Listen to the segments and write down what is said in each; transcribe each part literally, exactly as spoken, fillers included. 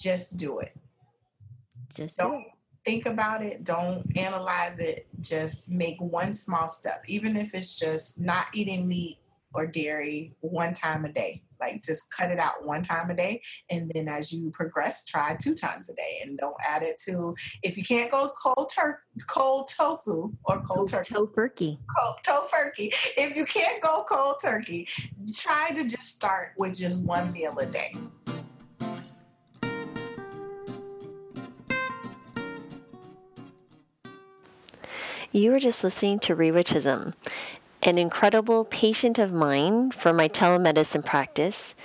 just do it. Just don't think about it. Don't analyze it. Just make one small step, even if it's just not eating meat or dairy one time a day. Like, just cut it out one time a day. And then as you progress, try two times a day, and don't add it to, if you can't go cold tur- cold tofu or cold turkey. Tofurkey. Cold tofurkey. If you can't go cold turkey, try to just start with just one meal a day. You were just listening to Rewitchism, an incredible patient of mine from my telemedicine practice.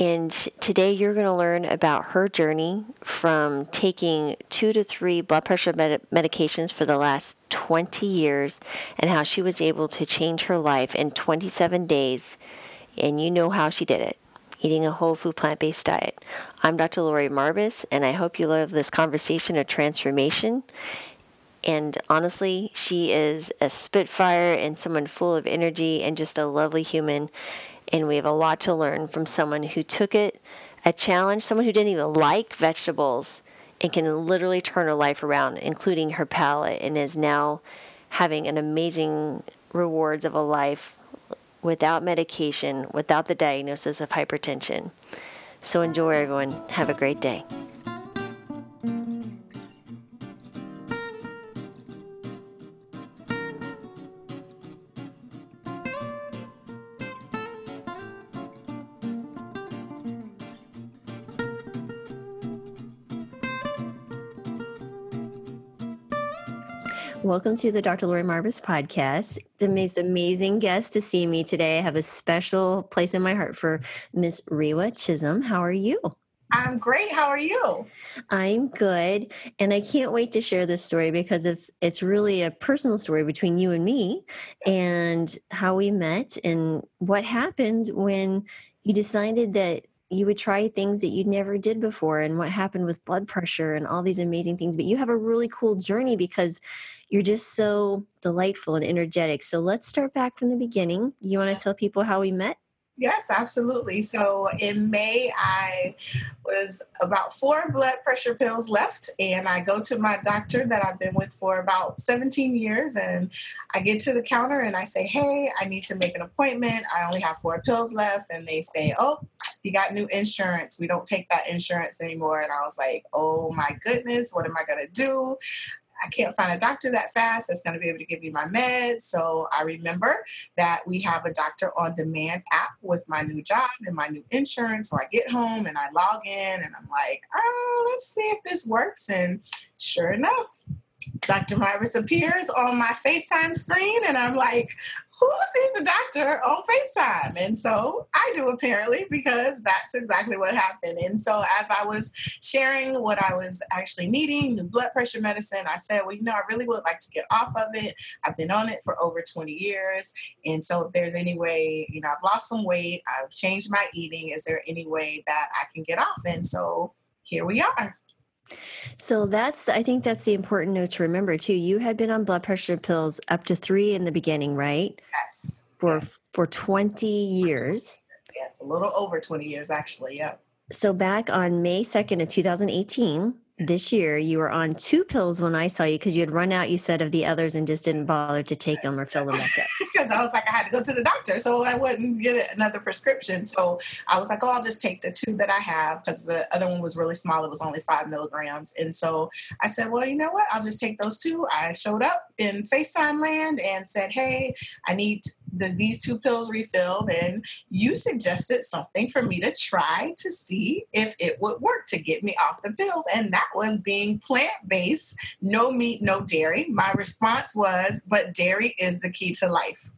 And today you're going to learn about her journey from taking two to three blood pressure med- medications for the last twenty years, and how she was able to change her life in twenty-seven days. And you know how she did it, eating a whole food plant-based diet. I'm Doctor Laurie Marbus, and I hope you love this conversation of transformation. And honestly, she is a spitfire and someone full of energy and just a lovely human. And we have a lot to learn from someone who took it a challenge, someone who didn't even like vegetables and can literally turn her life around, including her palate, and is now having an amazing rewards of a life without medication, without the diagnosis of hypertension. So enjoy, everyone. Have a great day. Welcome to the Doctor Laurie Marbus podcast. The most amazing guest to see me today. I have a special place in my heart for Miss Rewa Chisholm. How are you? I'm great. How are you? I'm good. And I can't wait to share this story, because it's it's really a personal story between you and me, and how we met and what happened when you decided that you would try things that you never did before, and what happened with blood pressure and all these amazing things. But you have a really cool journey, because you're just so delightful and energetic. So let's start back from the beginning. You want to tell people how we met? Yes, absolutely. So in May, I was about four blood pressure pills left, and I go to my doctor that I've been with for about seventeen years, and I get to the counter and I say, hey, I need to make an appointment. I only have four pills left. And they say, oh, you got new insurance. We don't take that insurance anymore. And I was like, oh my goodness, what am I going to do? I can't find a doctor that fast that's going to be able to give me my meds. So I remember that we have a doctor on demand app with my new job and my new insurance. So I get home and I log in, and I'm like, oh, let's see if this works. And sure enough, Doctor Myers appears on my FaceTime screen, and I'm like, who sees a doctor on FaceTime? And so I do, apparently, because that's exactly what happened. And so as I was sharing what I was actually needing, new blood pressure medicine, I said, well, you know, I really would like to get off of it. I've been on it for over twenty years. And so if there's any way, you know, I've lost some weight, I've changed my eating, is there any way that I can get off? And so here we are. So that's, I think that's the important note to remember too. You had been on blood pressure pills up to three in the beginning, right? Yes. For, yes. for twenty years. Yeah, it's a little over twenty years actually. Yeah. So back on May second of two thousand eighteen, this year, you were on two pills when I saw you, because you had run out, you said, of the others and just didn't bother to take them or fill them back up. Because I was like, I had to go to the doctor, so I wouldn't get another prescription. So I was like, oh, I'll just take the two that I have, because the other one was really small. It was only five milligrams. And so I said, well, you know what? I'll just take those two. I showed up in FaceTime land and said, hey, I need the, these two pills refilled. And you suggested something for me to try to see if it would work to get me off the pills. And that was being plant-based, no meat, no dairy. My response was, but dairy is the key to life.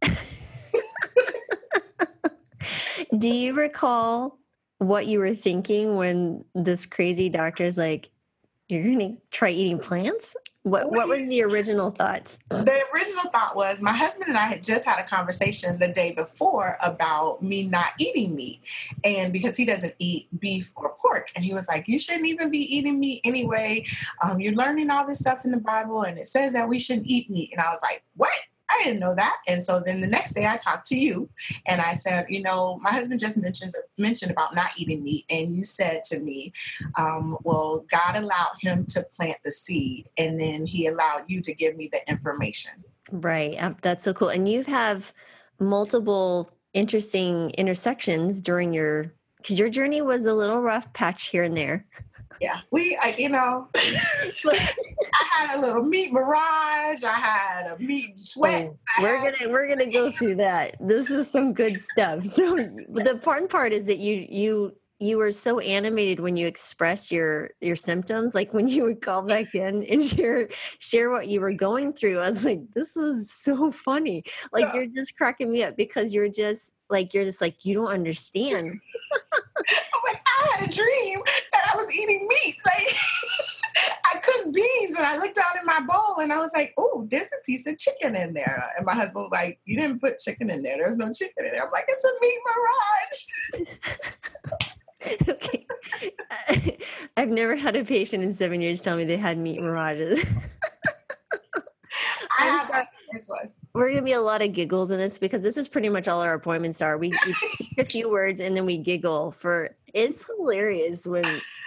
Do you recall what you were thinking when this crazy doctor's like, you're going to try eating plants? What What was the original thoughts? The original thought was, my husband and I had just had a conversation the day before about me not eating meat, and because he doesn't eat beef or pork. And he was like, you shouldn't even be eating meat anyway. Um, you're learning all this stuff in the Bible, and it says that we shouldn't eat meat. And I was like, what? I I didn't know that. And so then the next day I talked to you and I said, you know, my husband just mentioned, mentioned about not eating meat. And you said to me, um, well, God allowed him to plant the seed and then he allowed you to give me the information. Right. Um, that's so cool. And you have multiple interesting intersections during your, because your journey was a little rough patch here and there. Yeah, we, I, you know, I had a little meat mirage. I had a meat sweat. Oh, we're had... gonna we're gonna go through that. This is some good stuff. So the fun part is that you you you were so animated when you express your your symptoms. Like when you would call back in and share share what you were going through. I was like, this is so funny. Like yeah. You're just cracking me up because you're just like you're just like you don't understand. I had a dream that I was eating meat. Like I cooked beans and I looked down in my bowl and I was like, oh, there's a piece of chicken in there. And my husband was like, you didn't put chicken in there. There's no chicken in there. I'm like, it's a meat mirage. Okay. I've never had a patient in seven years tell me they had meat mirages. I have sorry. One. We're going to be a lot of giggles in this because this is pretty much all our appointments are. We, we speak a few words and then we giggle for, it's hilarious when,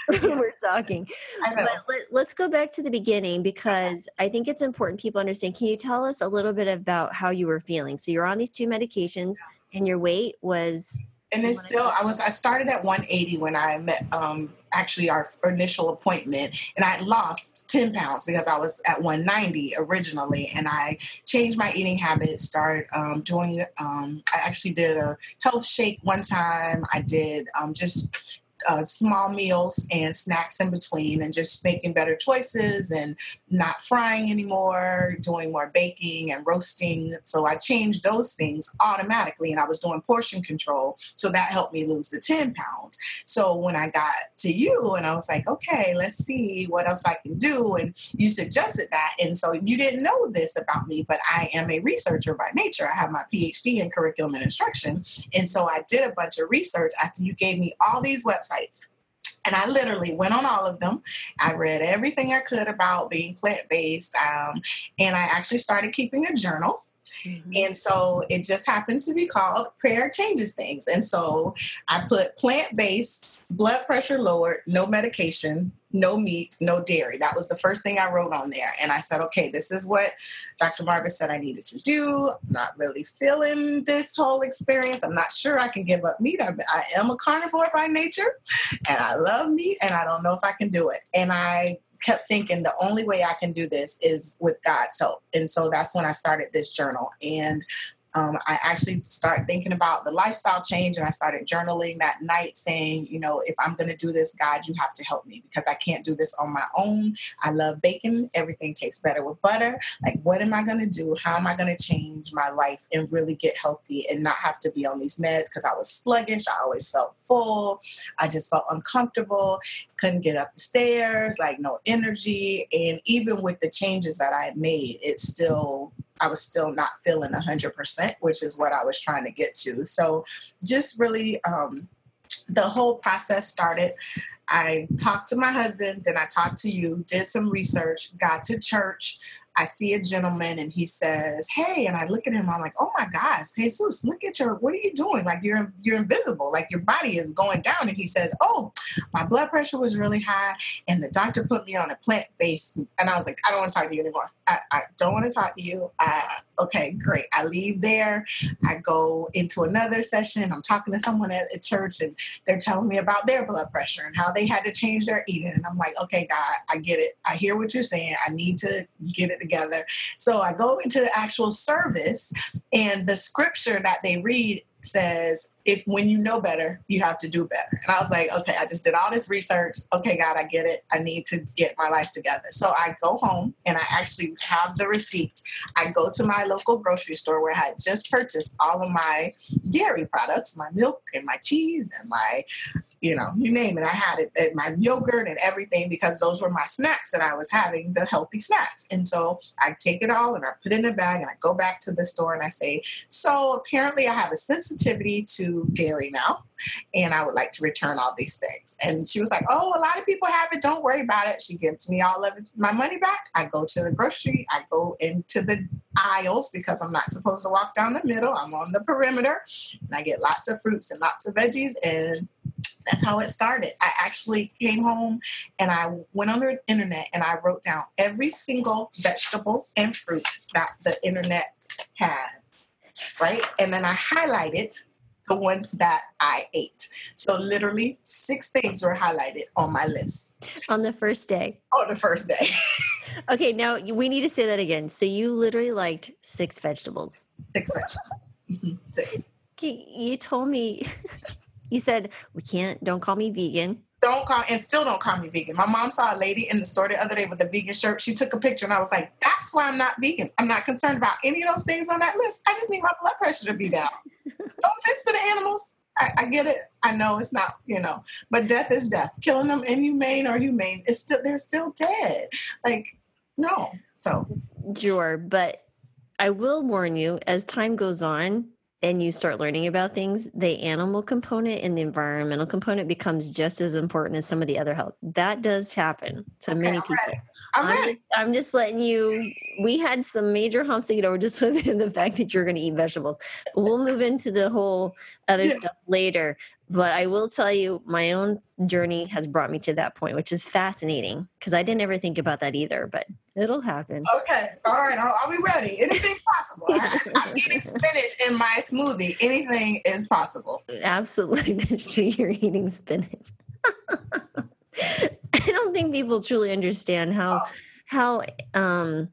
when we're talking. But let, let's go back to the beginning because I think it's important people understand. Can you tell us a little bit about how you were feeling? So you're on these two medications and your weight was... And it's still, I was, I started at one eighty when I met, um, actually our initial appointment, and I lost ten pounds because I was at one ninety originally. And I changed my eating habits, started, um, doing, um, I actually did a health shake one time. I did, um, just, uh, small meals and snacks in between and just making better choices and not frying anymore, doing more baking and roasting. So I changed those things automatically and I was doing portion control. So that helped me lose the ten pounds. So when I got to you and I was like, okay, let's see what else I can do. And you suggested that. And so you didn't know this about me, but I am a researcher by nature. I have my P H D in curriculum and instruction. And so I did a bunch of research after you gave me all these websites. Sites. And I literally went on all of them. I read everything I could about being plant-based. Um, and I actually started keeping a journal. Mm-hmm. And so it just happens to be called Prayer Changes Things. And so I put plant-based, blood pressure lowered, no medication, no meat, no dairy. That was the first thing I wrote on there. And I said, okay, this is what Doctor Marbus said I needed to do. I'm not really feeling this whole experience. I'm not sure I can give up meat. I, I am a carnivore by nature and I love meat and I don't know if I can do it. And I kept thinking the only way I can do this is with God's help. And so that's when I started this journal. And Um, I actually started thinking about the lifestyle change and I started journaling that night saying, you know, if I'm going to do this, God, you have to help me because I can't do this on my own. I love bacon. Everything tastes better with butter. Like, what am I going to do? How am I going to change my life and really get healthy and not have to be on these meds? Because I was sluggish. I always felt full. I just felt uncomfortable. Couldn't get up the stairs, like no energy. And even with the changes that I had made, it's still... I was still not feeling one hundred percent, which is what I was trying to get to. So just really um, the whole process started. I talked to my husband, then I talked to you, did some research, got to church. I see a gentleman and he says, hey, and I look at him, I'm like, oh my gosh, Jesus, look at your, what are you doing? Like you're, you're invisible, like your body is going down. And he says, oh, my blood pressure was really high and the doctor put me on a plant-based. And I was like, I don't want to talk to you anymore. I, I don't want to talk to you. I, okay, great. I leave there. I go into another session. I'm talking to someone at a church and they're telling me about their blood pressure and how they had to change their eating. And I'm like, okay, God, I get it. I hear what you're saying. I need to get it together. So I go into the actual service and the scripture that they read says, if when you know better, you have to do better. And I was like, okay, I just did all this research. Okay, God, I get it. I need to get my life together. So I go home and I actually have the receipts. I go to my local grocery store where I had just purchased all of my dairy products, my milk and my cheese and my you know, you name it. I had it at my yogurt and everything because those were my snacks that I was having, the healthy snacks. And so I take it all and I put it in a bag and I go back to the store and I say, so apparently I have a sensitivity to dairy now and I would like to return all these things. And she was like, oh, a lot of people have it. Don't worry about it. She gives me all of it, my money back. I go to the grocery. I go into the aisles because I'm not supposed to walk down the middle. I'm on the perimeter and I get lots of fruits and lots of veggies, and that's how it started. I actually came home and I went on the internet and I wrote down every single vegetable and fruit that the internet had, right? And then I highlighted the ones that I ate. So literally six things were highlighted on my list. On the first day. On the first day. Okay, now we need to say that again. So you literally liked six vegetables. Six vegetables. Mm-hmm. Six. You told me... You said, we can't, don't call me vegan. Don't call, and still don't call me vegan. My mom saw a lady in the store the other day with a vegan shirt. She took a picture and I was like, that's why I'm not vegan. I'm not concerned about any of those things on that list. I just need my blood pressure to be down. No offense to the animals. I, I get it. I know it's not, you know, but death is death. Killing them inhumane or humane, it's still, they're still dead. Like, no. So. Sure, but I will warn you, as time goes on, and you start learning about things, the animal component and the environmental component becomes just as important as some of the other health. That does happen to okay, many I'm people. Ready. I'm, I'm, ready. Just, I'm just letting you, we had some major humps to get over just within the fact that you're going to eat vegetables. We'll move into the whole other yeah. stuff later. But I will tell you, my own journey has brought me to that point, which is fascinating because I didn't ever think about that either, but it'll happen. Okay. All right. I'll, I'll be ready. Anything's possible. I, I'm eating spinach in my smoothie. Anything is possible. Absolutely. That's true. You're eating spinach. I don't think people truly understand how, oh. how, um,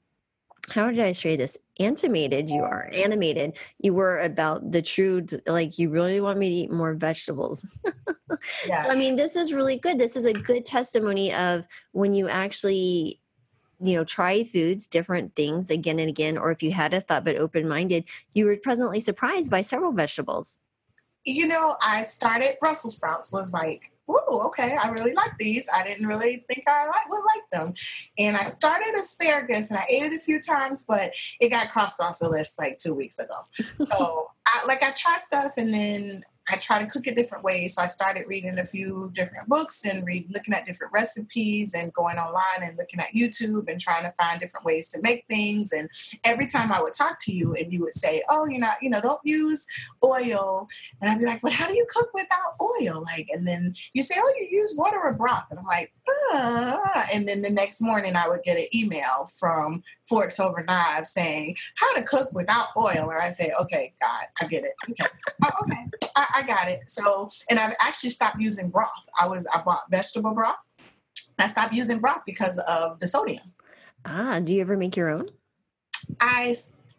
how did I say this? Animated you are. Animated you were about the true, like, you really want me to eat more vegetables. Yeah. So, I mean, this is really good. This is a good testimony of when you actually, you know, try foods, different things again and again, or if you had a thought but open-minded, you were presently surprised by several vegetables. You know, I started Brussels sprouts, was like, ooh, okay, I really like these. I didn't really think I like, would like them. And I started asparagus, and I ate it a few times, but it got crossed off the list like two weeks ago. So, I, like, I try stuff, and then I try to cook it different ways. So I started reading a few different books and read, looking at different recipes and going online and looking at YouTube and trying to find different ways to make things. And every time I would talk to you and you would say, oh, you know, you know, don't use oil. And I'd be like, but how do you cook without oil? Like, and then you say, oh, you use water or broth. And I'm like, ah. And then the next morning I would get an email from Forks Over Knives saying how to cook without oil. And I say, okay, God, I get it. Okay. Oh, okay. I, I got it. So, and I've actually stopped using broth. I was, I bought vegetable broth. I stopped using broth because of the sodium. Ah, do you ever make your own? I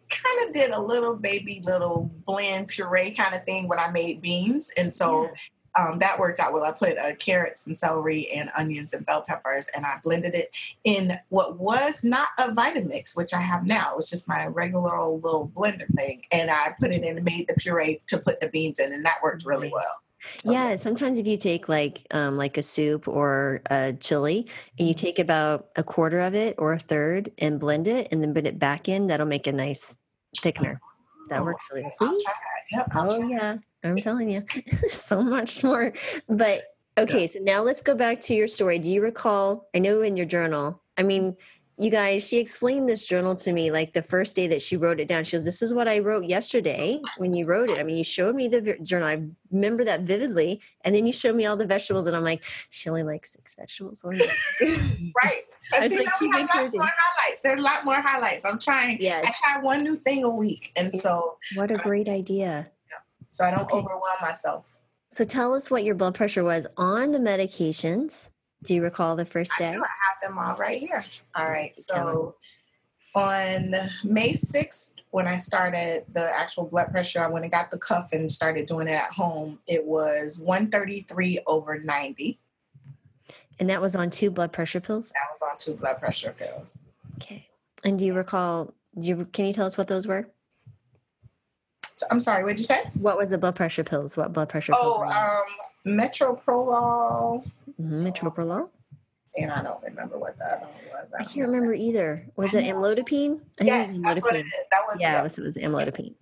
kind of did a little baby, little blend puree kind of thing when I made beans. And so yeah. Um, that worked out well. I put uh, carrots and celery and onions and bell peppers, and I blended it in what was not a Vitamix, which I have now. It was just my regular old little blender thing. And I put it in and made the puree to put the beans in, and that worked really well. So, yeah. Sometimes if you take like, um, like a soup or a chili and you take about a quarter of it or a third and blend it and then put it back in, that'll make a nice thickener. That works really well. I'll try that. Yep, I'll oh, try yeah. That. I'm telling you, so much more. But okay, so now let's go back to your story. Do you recall, I know in your journal, I mean, you guys, she explained this journal to me like the first day that she wrote it down. She goes, this is what I wrote yesterday when you wrote it. I mean, you showed me the journal. I remember that vividly. And then you showed me all the vegetables. And I'm like, she only likes six vegetables. Right. I see, like, now we have lots more highlights. There are a lot more highlights. I'm trying. Yes. I try one new thing a week. And so. What a great idea. So I don't okay. overwhelm myself. So tell us what your blood pressure was on the medications. Do you recall the first day? I do. I have them all right here. All right. So on May sixth, when I started the actual blood pressure, I went and got the cuff and started doing it at home. It was one thirty-three over ninety. And that was on two blood pressure pills? That was on two blood pressure pills. Okay. And do you recall, you, can you tell us what those were? So I'm sorry, what did you say? What was the blood pressure pills? What blood pressure oh, pills? Oh, um, metoprolol. Metoprolol? And I don't remember what the other one was. I, I can't remember that. either. Was it amlodipine? I yes, think it was amlodipine. That's what it is. That was, yeah, yeah. It, was, it was amlodipine.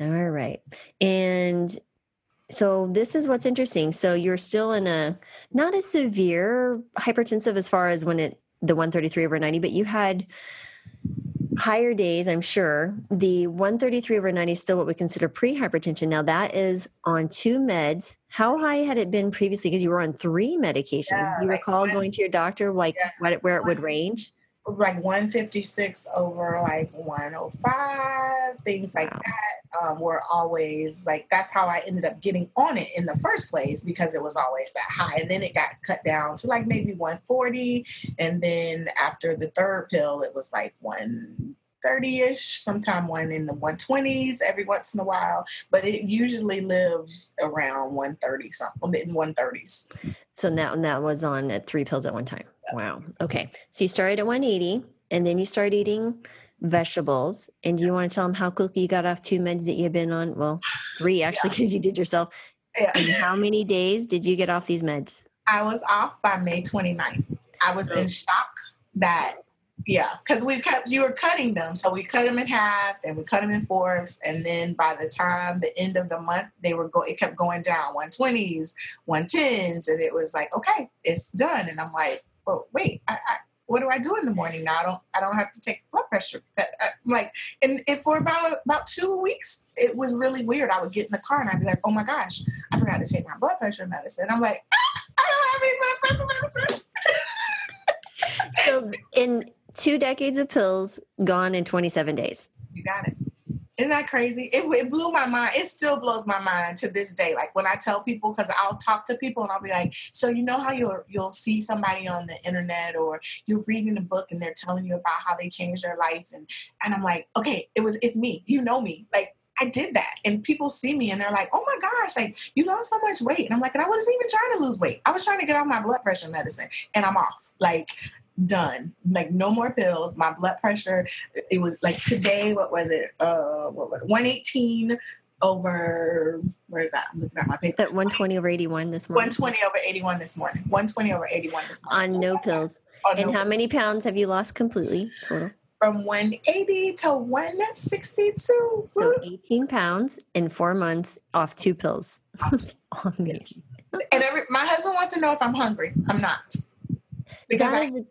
All right. And so this is what's interesting. So you're still in a, not as severe hypertensive as far as when it, the one thirty-three over ninety, but you had higher days, I'm sure. The one thirty-three over ninety is still what we consider pre-hypertension. Now that is on two meds. How high had it been previously? Because you were on three medications. Yeah, you like recall one, going to your doctor, like yeah, what, where one, it would range? Like one fifty-six over like one oh five, things like wow. that um, were always like, that's how I ended up getting on it in the first place, because it was always that high. And then it got cut down to like maybe one forty. And then after the third pill, it was like one thirty-ish, sometime one in the one twenties every once in a while, but it usually lives around one thirty something, in one thirties. So that, that was on at three pills at one time. Wow. Okay. So you started at one eighty and then you started eating vegetables. And do you want to tell them how quickly you got off two meds that you had been on? Well, three actually, because yeah. you did yourself. Yeah. And how many days did you get off these meds? I was off by May twenty-ninth. I was in shock that, yeah, because we kept, you were cutting them. So we cut them in half and we cut them in fourths. And then by the time the end of the month, they were go. it kept going down, one twenties, one tens. And it was like, okay, it's done. And I'm like, well, wait, I, I, what do I do in the morning now? I don't, I don't have to take blood pressure. I, I, like, and, and for about, about two weeks, it was really weird. I would get in the car and I'd be like, oh my gosh, I forgot to take my blood pressure medicine. I'm like, ah, I don't have any blood pressure medicine. So in two decades of pills, gone in twenty-seven days. You got it. Isn't that crazy? It, it blew my mind. It still blows my mind to this day. Like when I tell people, because I'll talk to people and I'll be like, so you know how you'll, you'll see somebody on the internet or you're reading a book and they're telling you about how they changed their life. And, and I'm like, okay, it was, it's me. You know me. Like I did that. And people see me and they're like, oh my gosh, like you lost so much weight. And I'm like, and I wasn't even trying to lose weight. I was trying to get off my blood pressure medicine and I'm off. Like, done. Like no more pills. My blood pressure, it was like today, what was it? Uh, what was it? one eighteen over, where is that? I'm looking at my paper. That one twenty over eighty-one this morning. one twenty over eighty-one this morning. one twenty over eighty-one this morning. On no pills. On and no how pills. Many pounds have you lost completely total? From one eighty to one sixty-two. So eighteen pounds in four months off two pills. Amazing. And every, my husband wants to know if I'm hungry. I'm not. Because that I, is a,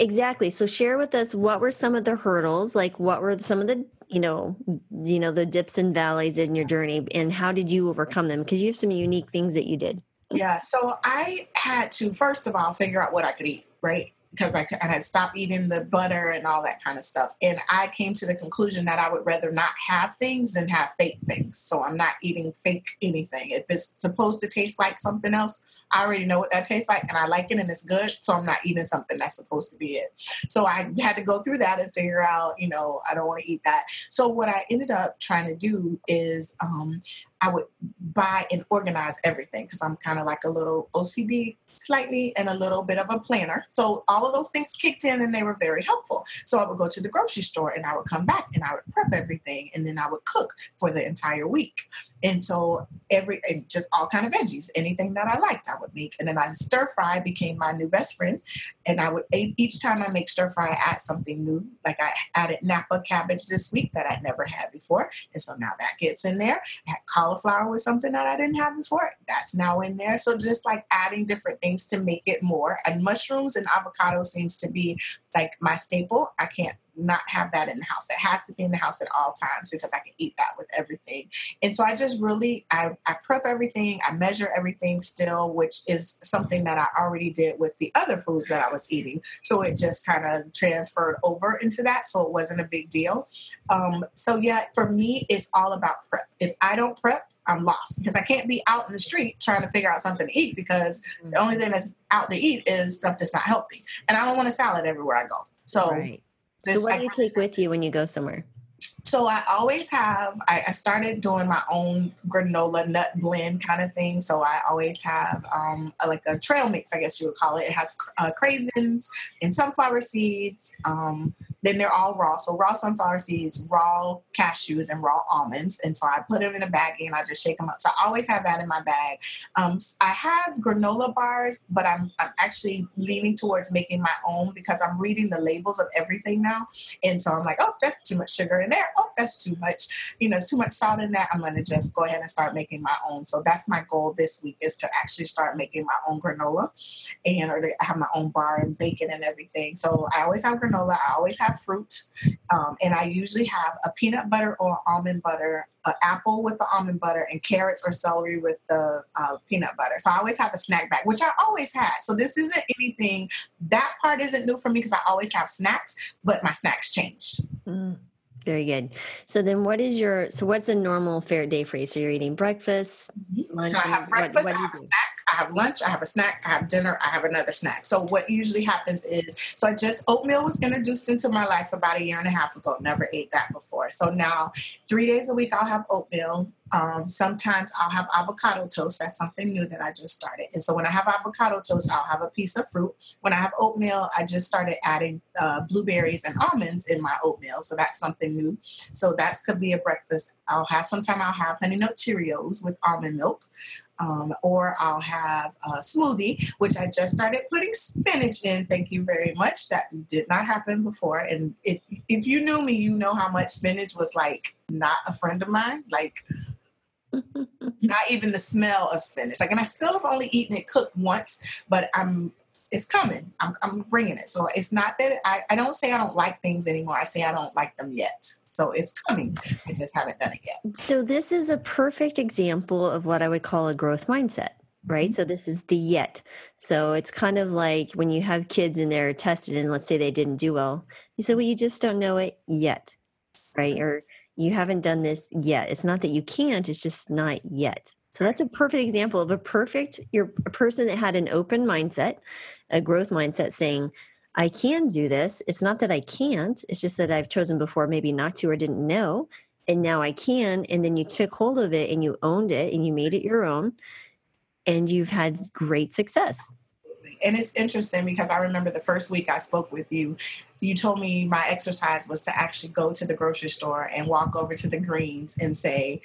exactly. So share with us, what were some of the hurdles? Like what were some of the, you know, you know, the dips and valleys in your journey and how did you overcome them? Because you have some unique things that you did. Yeah. So I had to, first of all, figure out what I could eat, right? Because I, I had stopped eating the butter and all that kind of stuff. And I came to the conclusion that I would rather not have things than have fake things. So I'm not eating fake anything. If it's supposed to taste like something else, I already know what that tastes like and I like it and it's good. So I'm not eating something that's supposed to be it. So I had to go through that and figure out, you know, I don't want to eat that. So what I ended up trying to do is um, I would buy and organize everything because I'm kind of like a little O C D slightly and a little bit of a planner. So all of those things kicked in and they were very helpful. So I would go to the grocery store and I would come back and I would prep everything and then I would cook for the entire week. And so every, and just all kind of veggies, anything that I liked, I would make. And then I stir fry became my new best friend. And I would, each time I make stir fry, I add something new. Like I added Napa cabbage this week that I'd never had before. And so now that gets in there. I had cauliflower with something that I didn't have before. That's now in there. So just like adding different things to make it more. And mushrooms and avocado seems to be like my staple. I can't not have that in the house. It has to be in the house at all times because I can eat that with everything. And so I just really, I, I prep everything. I measure everything still, which is something that I already did with the other foods that I was eating. So it just kind of transferred over into that. So it wasn't a big deal. Um, so yeah, for me, it's all about prep. If I don't prep, I'm lost because I can't be out in the street trying to figure out something to eat because the only thing that's out to eat is stuff that's not healthy. And I don't want a salad everywhere I go. So right. So what do you take with you when you go somewhere? So I always have, I, I started doing my own granola nut blend kind of thing. So I always have um, a, like a trail mix, I guess you would call it. It has uh, craisins and sunflower seeds, um, Then they're all raw. So raw sunflower seeds, raw cashews, and raw almonds. And so I put them in a baggie and I just shake them up. So I always have that in my bag. Um, I have granola bars, but I'm, I'm actually leaning towards making my own because I'm reading the labels of everything now. And so I'm like, oh, that's too much sugar in there. Oh, that's too much, you know, too much salt in that. I'm going to just go ahead and start making my own. So that's my goal this week, is to actually start making my own granola, and or I have my own bar and bacon and everything. So I always have granola. I always have fruit. Um, and I usually have a peanut butter or almond butter, an apple with the almond butter, and carrots or celery with the uh, peanut butter. So I always have a snack bag, which I always had. So this isn't anything, that part isn't new for me because I always have snacks, but my snacks changed. Mm, very good. So then what is your, so what's a normal fair day for you? So you're eating breakfast, mm-hmm. lunch? So I have breakfast, what, what I have a snack. I have lunch, I have a snack, I have dinner, I have another snack. So what usually happens is, so I just, oatmeal was introduced into my life about a year and a half ago. Never ate that before. So now three days a week, I'll have oatmeal. Um, sometimes I'll have avocado toast. That's something new that I just started. And so when I have avocado toast, I'll have a piece of fruit. When I have oatmeal, I just started adding uh, blueberries and almonds in my oatmeal. So that's something new. So that could be a breakfast. I'll have, sometime I'll have Honey Nut Cheerios with almond milk. Um, or I'll have a smoothie, which I just started putting spinach in. Thank you very much. That did not happen before. And if if you knew me, you know how much spinach was like not a friend of mine. Like not even the smell of spinach. Like, and I still have only eaten it cooked once, but I'm it's coming. I'm I'm bringing it. So it's not that I, I don't say I don't like things anymore. I say I don't like them yet. So it's coming. I just haven't done it yet. So this is a perfect example of what I would call a growth mindset, right? Mm-hmm. So this is the yet. So it's kind of like when you have kids and they're tested and let's say they didn't do well, you say, well, you just don't know it yet, right? Or you haven't done this yet. It's not that you can't, it's just not yet. So that's a perfect example of a perfect, you're a person that had an open mindset, a growth mindset saying, I can do this. It's not that I can't. It's just that I've chosen before maybe not to or didn't know, and now I can. And then you took hold of it and you owned it and you made it your own, and you've had great success. And it's interesting because I remember the first week I spoke with you, you told me my exercise was to actually go to the grocery store and walk over to the greens and say,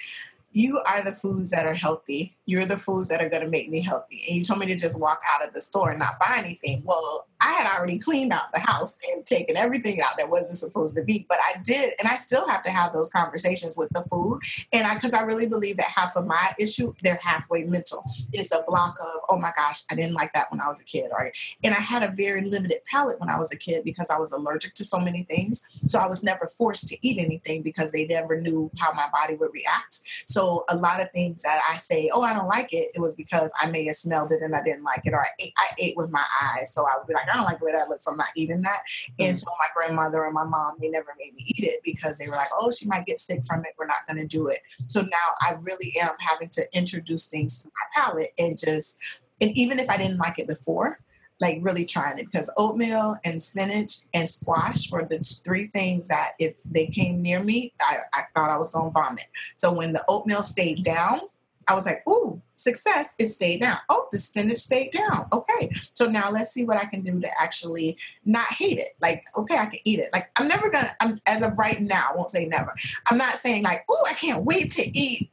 you are the foods that are healthy. You're the foods that are going to make me healthy. And you told me to just walk out of the store and not buy anything. Well, I had already cleaned out the house and taken everything out that wasn't supposed to be, but I did. And I still have to have those conversations with the food. And I, cause I really believe that half of my issue, they're halfway mental. It's a block of, oh my gosh, I didn't like that when I was a kid. Or, and I had a very limited palate when I was a kid because I was allergic to so many things. So I was never forced to eat anything because they never knew how my body would react. So a lot of things that I say, oh, I don't like it. It was because I may have smelled it and I didn't like it. Or I ate, I ate with my eyes. So I would be like, I don't like the way that looks. I'm not eating that. And so my grandmother and my mom, they never made me eat it because they were like, oh, she might get sick from it. We're not going to do it. So now I really am having to introduce things to my palate and just, and even if I didn't like it before, like really trying it, because oatmeal and spinach and squash were the three things that if they came near me, I, I thought I was going to vomit. So when the oatmeal stayed down, I was like, ooh, success, it stayed down. Oh, the spinach stayed down. Okay. So now let's see what I can do to actually not hate it. Like, okay, I can eat it. Like I'm never going to, as of right now, I won't say never. I'm not saying like, ooh, I can't wait to eat,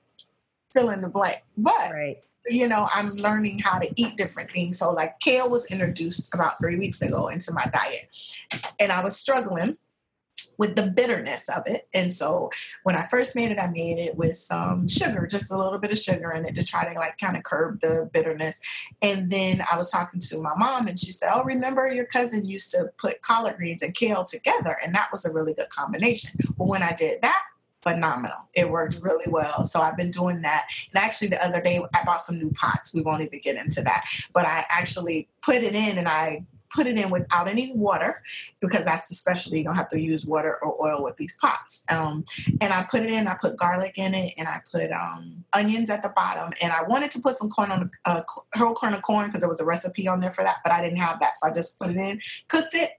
fill in the blank. But right. You know, I'm learning how to eat different things. So like kale was introduced about three weeks ago into my diet and I was struggling with the bitterness of it. And so when I first made it, I made it with some sugar, just a little bit of sugar in it to try to like kind of curb the bitterness. And then I was talking to my mom and she said, oh, remember your cousin used to put collard greens and kale together. And that was a really good combination. But when I did that, phenomenal. It worked really well. So I've been doing that. And actually the other day I bought some new pots. We won't even get into that, but I actually put it in and I put it in without any water because that's the specialty. You don't have to use water or oil with these pots. Um, and I put it in, I put garlic in it and I put um, onions at the bottom. And I wanted to put some corn on, the, uh, whole corn of corn because there was a recipe on there for that, but I didn't have that. So I just put it in, cooked it.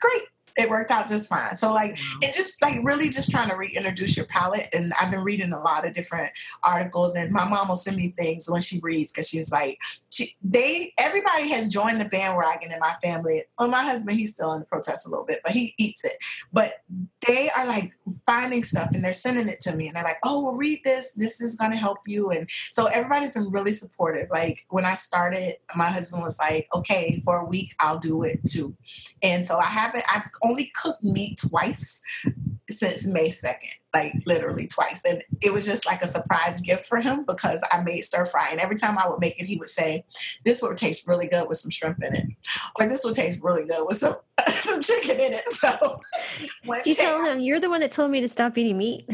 Great. it worked out just fine. So like, and just like really just trying to reintroduce your palate. And I've been reading a lot of different articles, and my mom will send me things when she reads, because she's like, she, they, everybody has joined the bandwagon in my family. Well, my husband, he's still in the protest a little bit, but he eats it. But they are like finding stuff and they're sending it to me, and they're like, oh, well, read this. This is going to help you. And so everybody's been really supportive. Like when I started, my husband was like, okay, for a week, I'll do it too. And so I haven't, I've only cooked meat twice since May second, like literally twice. And it was just like a surprise gift for him, because I made stir fry. And every time I would make it, he would say, this would taste really good with some shrimp in it, or this would taste really good with some, some chicken in it. So you told him, you're the one that told me to stop eating meat.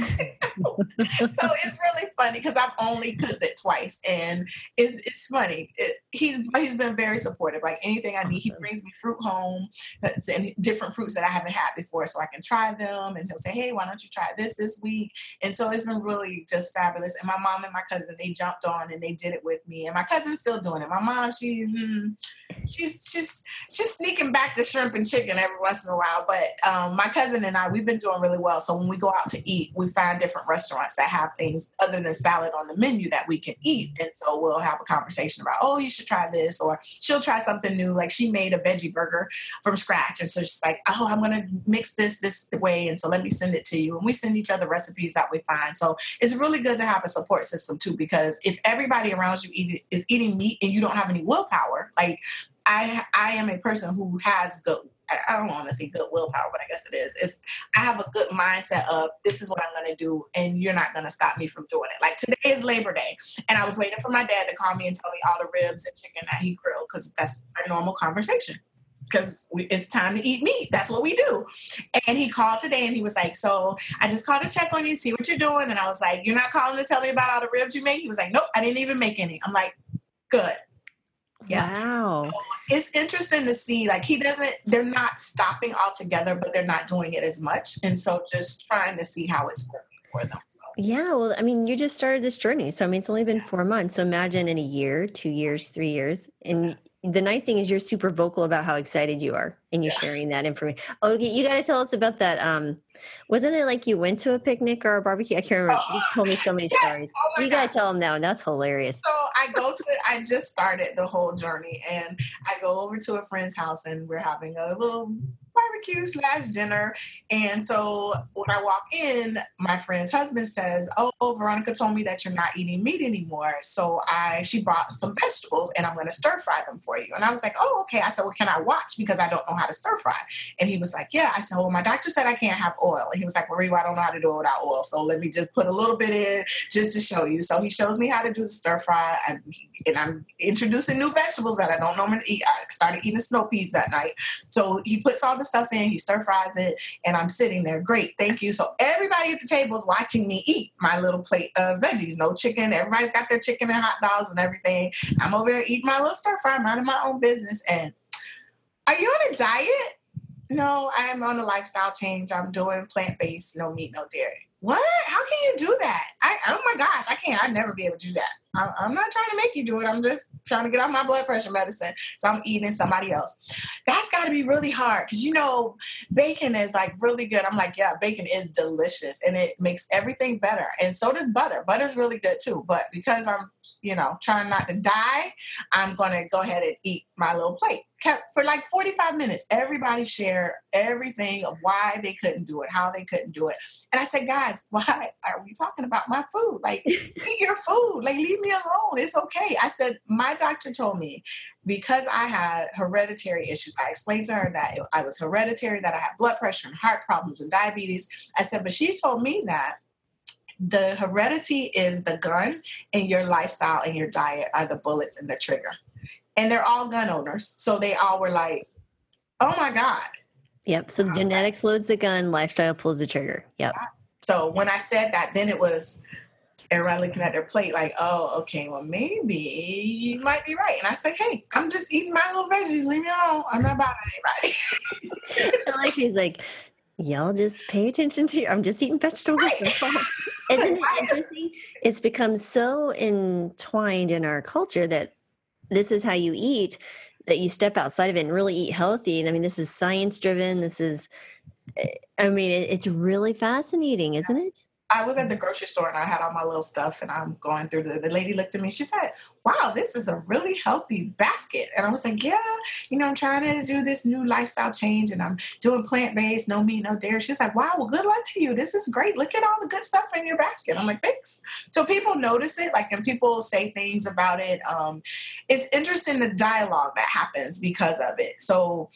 So it's really funny, because I've only cooked it twice, and it's it's funny. It, he's he's been very supportive. Like anything I need, he brings me fruit home and different fruits that I haven't had before, so I can try them. And he'll say, "Hey, why don't you try this this week?" And so it's been really just fabulous. And my mom and my cousin, they jumped on and they did it with me. And my cousin's still doing it. My mom, she hmm, she's she's she's sneaking back to shrimp and chicken every once in a while. But um, my cousin and I, we've been doing really well. So when we go out to eat, we find different restaurants that have things other than salad on the menu that we can eat. And so we'll have a conversation about, oh, you should try this, or she'll try something new. Like she made a veggie burger from scratch. And so she's like, oh, I'm going to mix this this way. And so let me send it to you. And we send each other recipes that we find. So it's really good to have a support system too, because if everybody around you eat, is eating meat and you don't have any willpower, like I, I am a person who has good, I don't want to say good willpower, but I guess it is. It's, I have a good mindset of this is what I'm going to do, and you're not going to stop me from doing it. Like today is Labor Day, and I was waiting for my dad to call me and tell me all the ribs and chicken that he grilled, because that's our normal conversation, because it's time to eat meat. That's what we do. And he called today, and he was like, so I just called to check on you, see what you're doing. And I was like, you're not calling to tell me about all the ribs you make? He was like, nope, I didn't even make any. I'm like, good. Yeah. Wow. So it's interesting to see, like, he doesn't, they're not stopping altogether, but they're not doing it as much. And so just trying to see how it's working for them. So. Yeah. Well, I mean, you just started this journey. So, I mean, it's only been yeah. four months. So imagine in a year, two years, three years. And yeah. the nice thing is you're super vocal about how excited you are, and you're yeah. sharing that information. Oh, you got to tell us about that. Um, wasn't it like you went to a picnic or a barbecue? I can't remember. Oh. You told me so many yes. stories. Oh, you got to tell them now. And that's hilarious. So I go to, I just started the whole journey, and I go over to a friend's house, and we're having a little barbecue slash dinner. And so when I walk in, my friend's husband says, oh, Veronica told me that you're not eating meat anymore. So I, she brought some vegetables, and I'm going to stir fry them for you. And I was like, oh, okay. I said, well, can I watch? Because I don't know how to stir fry. And he was like, yeah. I said, well, my doctor said I can't have oil. And he was like, well, Rewa, I don't know how to do it without oil. So let me just put a little bit in just to show you. So he shows me how to do the stir fry. And, and I'm introducing new vegetables that I don't normally eat. I started eating snow peas that night. So he puts all the stuff in, he stir fries it, and I'm sitting there. Great. Thank you. So everybody at the table is watching me eat my little plate of veggies, no chicken. Everybody's got their chicken and hot dogs and everything. I'm over there eating my little stir fry, minding my own business. And are you on a diet? No, I am on a lifestyle change. I'm doing plant-based, no meat, no dairy. What? How can you do that? I, oh my gosh, I can't. I'd never be able to do that. I, I'm not trying to make you do it. I'm just trying to get off my blood pressure medicine. So I'm eating somebody else. That's got to be really hard, because, you know, bacon is like really good. I'm like, yeah, bacon is delicious, and it makes everything better. And so does butter. Butter's really good too. But because I'm, you know, trying not to die, I'm going to go ahead and eat my little plate. Kept for like forty-five minutes, everybody shared everything of why they couldn't do it, how they couldn't do it. And I said, guys, why are we talking about my food? Like, eat your food. Like, leave me alone. It's okay. I said, my doctor told me, because I had hereditary issues, I explained to her that I was hereditary, that I had blood pressure and heart problems and diabetes. I said, but she told me that the heredity is the gun, and your lifestyle and your diet are the bullets and the trigger. And they're all gun owners. So they all were like, oh my God. Yep. So the genetics loads the gun, lifestyle pulls the trigger. Yep. So when I said that, then it was everybody looking at their plate like, oh, okay, well, maybe you might be right. And I said, hey, I'm just eating my little veggies. Leave me alone. I'm not bothering anybody. I like he's like, y'all just pay attention to you. I'm just eating vegetables. Right. Isn't it interesting? It's become so entwined in our culture that this is how you eat. that you step outside of it and really eat healthy. I mean, this is science driven. This is, I mean, it's really fascinating, isn't it? I was at the grocery store and I had all my little stuff and I'm going through the, the lady looked at me and she said, wow, this is a really healthy basket. And I was like, yeah, you know, I'm trying to do this new lifestyle change and I'm doing plant-based, no meat, no dairy. She's like, wow, well, good luck to you. This is great. Look at all the good stuff in your basket. I'm like, thanks. So people notice it, like, and people say things about it. Um, it's interesting, the dialogue that happens because of it. So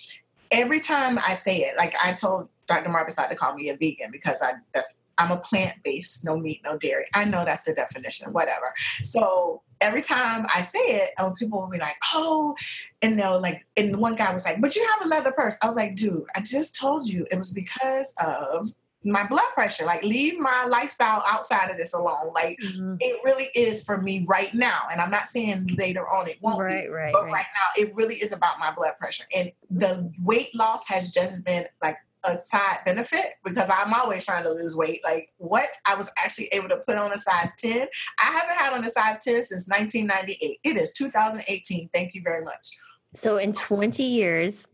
every time I say it, like I told Doctor Marbus not to call me a vegan because I that's I'm a plant-based, no meat, no dairy. I know that's the definition, whatever. So every time I say it, um, people will be like, oh, and they'll like, and one guy was like, but you have a leather purse. I was like, dude, I just told you it was because of my blood pressure. Like, leave my lifestyle outside of this alone. Like, mm-hmm. It really is for me right now. And I'm not saying later on it won't right, be, right, but right. right now it really is about my blood pressure. And the weight loss has just been like a side benefit because I'm always trying to lose weight. Like, what? I was actually able to put on a size ten. I haven't had on a size ten since nineteen ninety-eight. It is two thousand eighteen. Thank you very much. So in twenty years,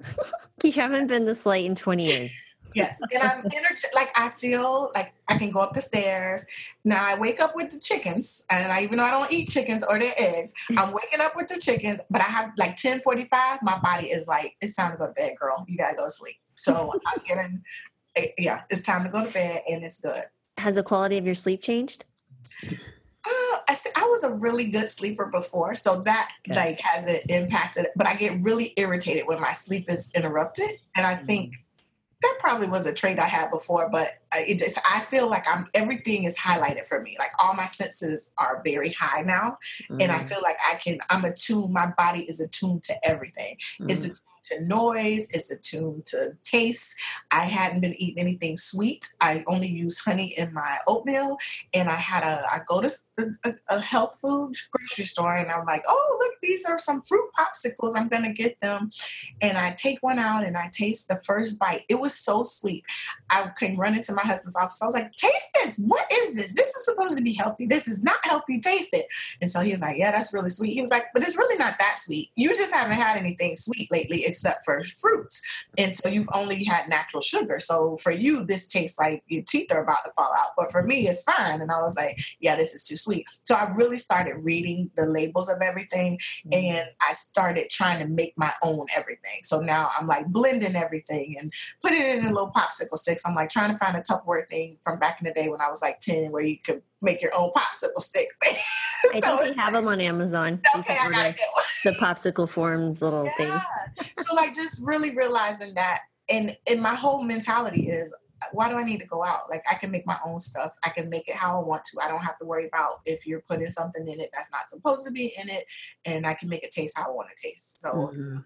you haven't been this light in twenty years. Yes. And I'm energy- like, I feel like I can go up the stairs. Now I wake up with the chickens, and I, even though I don't eat chickens or their eggs, I'm waking up with the chickens, but I have like ten forty-five. My body is like, it's time to go to bed, girl. You gotta go to sleep. So I'm getting, yeah, it's time to go to bed, and it's good. Has the quality of your sleep changed? Uh, I, I was a really good sleeper before, so that okay. like hasn't impacted it. But I get really irritated when my sleep is interrupted, and I mm-hmm. think that probably was a trait I had before. But it just, I feel like I'm everything is highlighted for me. Like, all my senses are very high now, mm-hmm. and I feel like I can. I'm attuned. My body is attuned to everything. Mm-hmm. It's attuned to noise, it's attuned to taste. I hadn't been eating anything sweet. I only use honey in my oatmeal, and I had a, I go to a, a health food grocery store, and I'm like, oh, look, these are some fruit popsicles. I'm going to get them. And I take one out, and I taste the first bite. It was so sweet. I came running into my husband's office. I was like, taste this. What is this? This is supposed to be healthy. This is not healthy. Taste it. And so he was like, yeah, that's really sweet. He was like, but it's really not that sweet. You just haven't had anything sweet lately, except for fruits. And so you've only had natural sugar. So for you, this tastes like your teeth are about to fall out. But for me, it's fine. And I was like, yeah, this is too sweet. So I really started reading the labels of everything. Mm-hmm. And I started trying to make my own everything. So now I'm like blending everything and putting it in a little popsicle sticks. I'm like trying to find a Tupperware thing from back in the day when I was like ten, where you could make your own popsicle stick. so I think they have them on Amazon. Okay, I gotta get one. The popsicle forms little yeah. thing. So like, just really realizing that, and and my whole mentality is, why do I need to go out? Like, I can make my own stuff. I can make it how I want to. I don't have to worry about if you're putting something in it that's not supposed to be in it, and I can make it taste how I want to taste. So. Mm-hmm.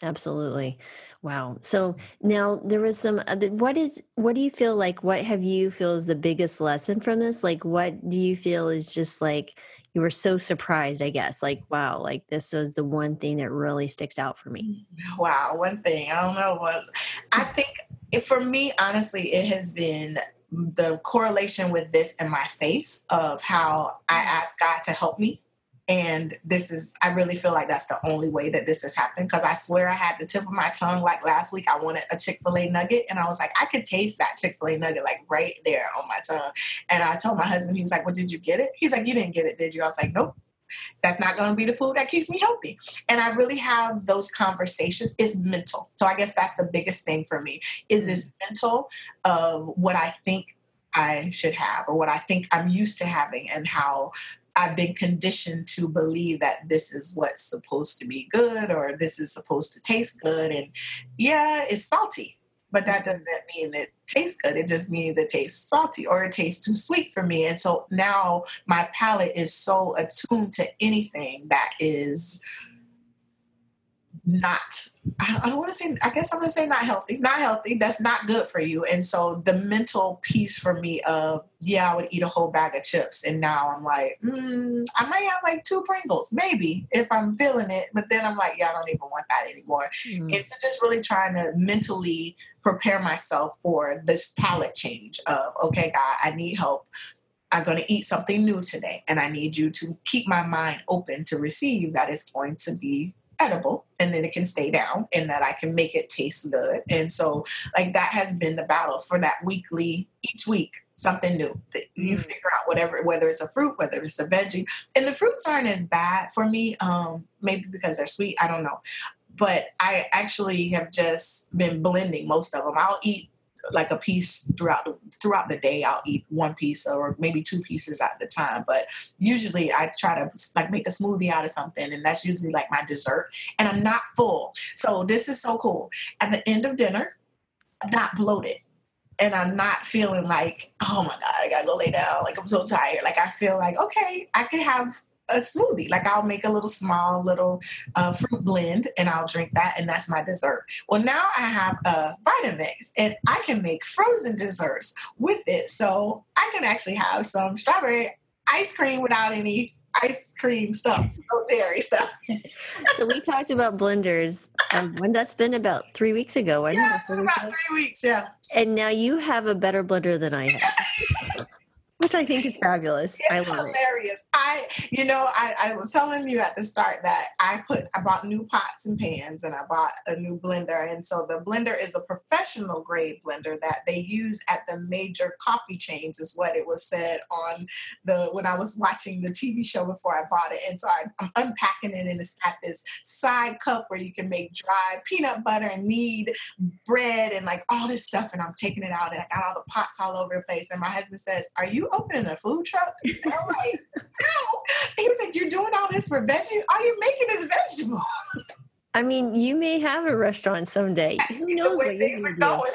Absolutely. Wow. So now there was some, other, what is, what do you feel like, what have you feel is the biggest lesson from this? Like, what do you feel is just like, you were so surprised, I guess, like, wow, like this is the one thing that really sticks out for me. Wow. One thing, I don't know what, I think it, for me, honestly, it has been the correlation with this and my faith of how I asked God to help me. And this is, I really feel like that's the only way that this has happened. Cause I swear I had the tip of my tongue. Like last week, I wanted a Chick-fil-A nugget. And I was like, I could taste that Chick-fil-A nugget, like right there on my tongue. And I told my husband, he was like, well, did you get it? He's like, you didn't get it, did you? I was like, nope. That's not going to be the food that keeps me healthy. And I really have those conversations. It's mental. So I guess that's the biggest thing for me is this mental of what I think I should have or what I think I'm used to having and how I've been conditioned to believe that this is what's supposed to be good or this is supposed to taste good. And yeah, it's salty, but that doesn't mean it tastes good. It just means it tastes salty or it tastes too sweet for me. And so now my palate is so attuned to anything that is not, I don't want to say, I guess I'm going to say not healthy, not healthy. That's not good for you. And so the mental piece for me of, yeah, I would eat a whole bag of chips. And now I'm like, mm, I might have like two Pringles, maybe if I'm feeling it. But then I'm like, yeah, I don't even want that anymore. Mm. And so just really trying to mentally prepare myself for this palate change of, okay, God, I need help. I'm going to eat something new today. And I need you to keep my mind open to receive that it's going to be edible, and then it can stay down, and that I can make it taste good. And so like that has been the battles for that weekly, each week, something new that you mm. figure out, whatever, whether it's a fruit, whether it's a veggie. And the fruits aren't as bad for me, um, maybe because they're sweet, I don't know. But I actually have just been blending most of them. I'll eat like a piece throughout the, throughout the day. I'll eat one piece or maybe two pieces at the time. But usually I try to like make a smoothie out of something, and that's usually like my dessert. And I'm not full. So this is so cool. At the end of dinner, I'm not bloated. And I'm not feeling like, oh my God, I gotta go lay down. Like I'm so tired. Like I feel like, okay, I can have a smoothie. Like I'll make a little small little uh, fruit blend, and I'll drink that, and that's my dessert. Well, now I have a Vitamix, and I can make frozen desserts with it. So I can actually have some strawberry ice cream without any ice cream stuff, no dairy stuff. So we talked about blenders um, when that's been about three weeks ago. Wasn't yeah, it? about we three weeks. Yeah. And now you have a better blender than I have. Which I think is fabulous. It's I love hilarious. It. I, you know, I, I was telling you at the start that I put, I bought new pots and pans, and I bought a new blender. And so the blender is a professional grade blender that they use at the major coffee chains, is what it was said on the, when I was watching the T V show before I bought it. And so I, I'm unpacking it, and it's got this side cup where you can make dry peanut butter and knead bread and like all this stuff. And I'm taking it out, and I got all the pots all over the place. And my husband says, "Are you opening a food truck?" And I'm like, no. He was like, "You're doing all this for veggies? All you're making is vegetables." I mean, you may have a restaurant someday. Who knows where things are going?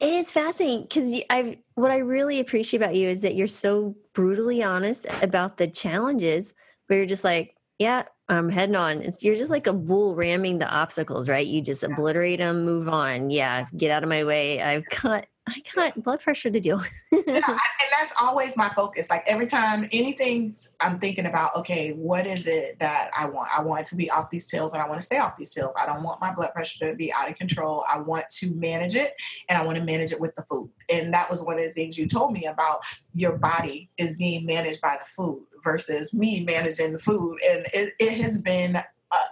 It is fascinating because I, what I really appreciate about you is that you're so brutally honest about the challenges, but you're just like, yeah, I'm heading on. It's, you're just like a bull ramming the obstacles, right? You just yeah. obliterate them, move on. Yeah, get out of my way. I've got I got blood pressure to deal with. Yeah, I, and that's always my focus. Like every time anything I'm thinking about, okay, what is it that I want? I want to be off these pills, and I want to stay off these pills. I don't want my blood pressure to be out of control. I want to manage it, and I want to manage it with the food. And that was one of the things you told me about, your body is being managed by the food versus me managing the food. And it, it has been uh,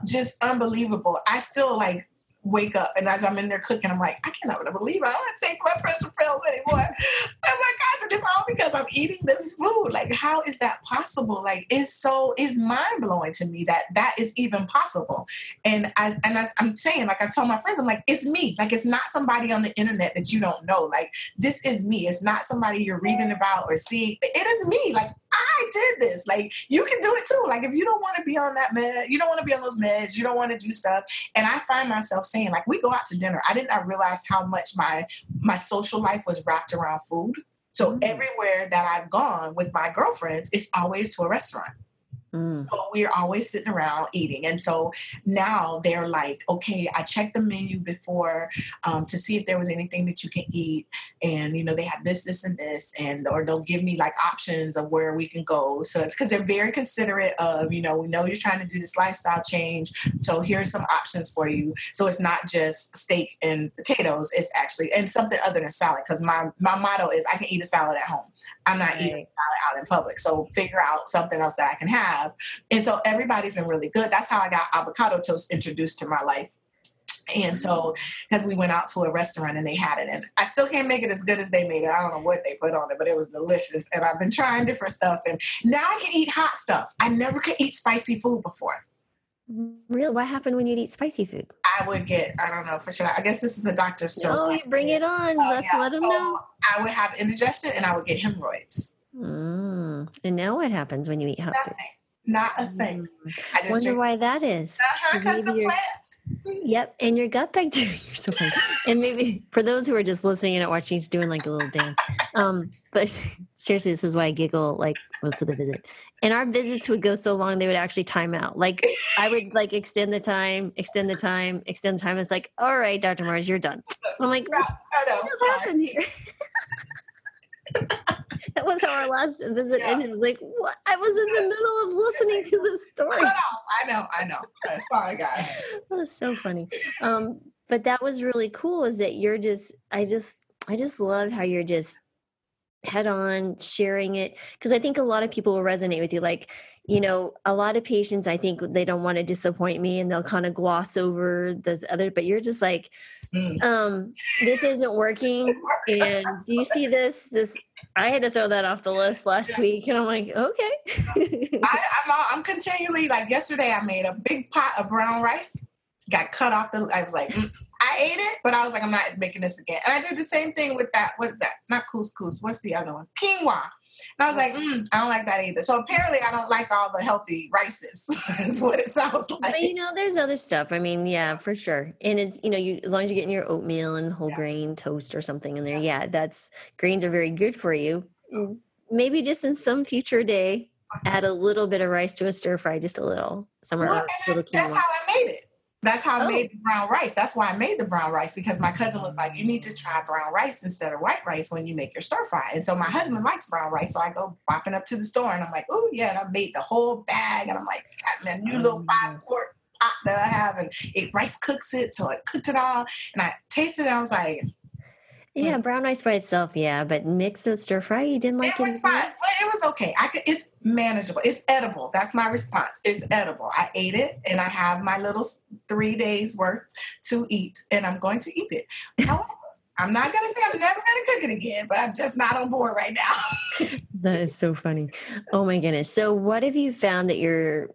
just unbelievable. I still like, wake up, and as I'm in there cooking, I'm like, I cannot believe it. I don't take blood pressure pills anymore. I'm like, gosh, it's all because I'm eating this food. Like, how is that possible? Like, it's so, it's mind blowing to me that that is even possible. And I, and I, I'm saying, like, I told my friends, I'm like, it's me. Like, it's not somebody on the internet that you don't know. Like, this is me. It's not somebody you're reading about or seeing. It is me. Like, I did this. Like, you can do it too. Like, if you don't want to be on that med, you don't want to be on those meds, you don't want to do stuff. And I find myself saying, like, we go out to dinner. I did not realize how much my, my social life was wrapped around food. So mm. everywhere that I've gone with my girlfriends, it's always to a restaurant. Mm. So we're always sitting around eating. And so now they're like, okay, I checked the menu before um, to see if there was anything that you can eat. And, you know, they have this, this, and this, and, or they'll give me like options of where we can go. So it's because they're very considerate of, you know, we know you're trying to do this lifestyle change. So here's some options for you. So it's not just steak and potatoes. It's actually, and something other than salad. Cause my, my motto is I can eat a salad at home. I'm not right. eating salad out in public. So figure out something else that I can have. And so everybody's been really good. That's how I got avocado toast introduced to my life. And so, because we went out to a restaurant and they had it, and I still can't make it as good as they made it. I don't know what they put on it, but it was delicious. And I've been trying different stuff, and now I can eat hot stuff. I never could eat spicy food before. Really? What happened when you'd eat spicy food? I would get, I don't know for sure. I guess this is a doctor's choice. Oh, you bring it on. Oh, Let's yeah. let him so know. I would have indigestion, and I would get hemorrhoids. Mm. And now what happens when you eat hot Nothing. food? Not a thing. I just wonder drink. why that is. Uh-huh, because the plants. Yep, and your gut bacteria or something. And maybe for those who are just listening and not watching, he's doing like a little dance. Um, but seriously, this is why I giggle like most of the visit. And our visits would go so long, they would actually time out. Like I would like extend the time, extend the time, extend the time. It's like, all right, Doctor Myers, you're done. I'm like, what just happened here? That was how our last visit yeah. ended. It was like, what? I was in the middle of listening to this story. I know, I know, I know. Sorry, guys. That was so funny. Um, but that was really cool is that you're just, I just, I just love how you're just head on sharing it. Because I think a lot of people will resonate with you. Like, you know, a lot of patients, I think they don't want to disappoint me and they'll kind of gloss over those other, but you're just like, mm. um, this isn't working. And do you see this, this, I had to throw that off the list last yeah. week. And I'm like, okay. I, I'm, all, I'm continually, like yesterday I made a big pot of brown rice, got cut off the, I was like, mm. I ate it, but I was like, I'm not making this again. And I did the same thing with that, with that, not couscous. What's the other one? Quinoa. And I was like, mm, I don't like that either. So apparently I don't like all the healthy rices is what it sounds like. But, you know, there's other stuff. I mean, yeah, for sure. And it's, you know, you as long as you're getting your oatmeal and whole yeah. grain toast or something in there. Yeah. yeah, that's grains are very good for you. Maybe just in some future day, add a little bit of rice to a stir fry, just a little somewhere well, else. Little that's how I made it. That's how I oh. made the brown rice. That's why I made the brown rice, because my cousin was like, you need to try brown rice instead of white rice when you make your stir fry. And so my husband likes brown rice. So I go bopping up to the store and I'm like, oh yeah. And I made the whole bag. And I'm like, got my new little five quart pot that I have, and it rice cooks it. So it cooked it all. And I tasted it. And I was like, yeah, mm. brown rice by itself. Yeah. But mixed with stir fry, you didn't like it. It was fine. But it was okay. I could, it's manageable. It's edible. That's my response. It's edible. I ate it and I have my little three days worth to eat, and I'm going to eat it. However, I'm not going to say I'm never going to cook it again, but I'm just not on board right now. That is so funny. Oh my goodness. So what have you found that your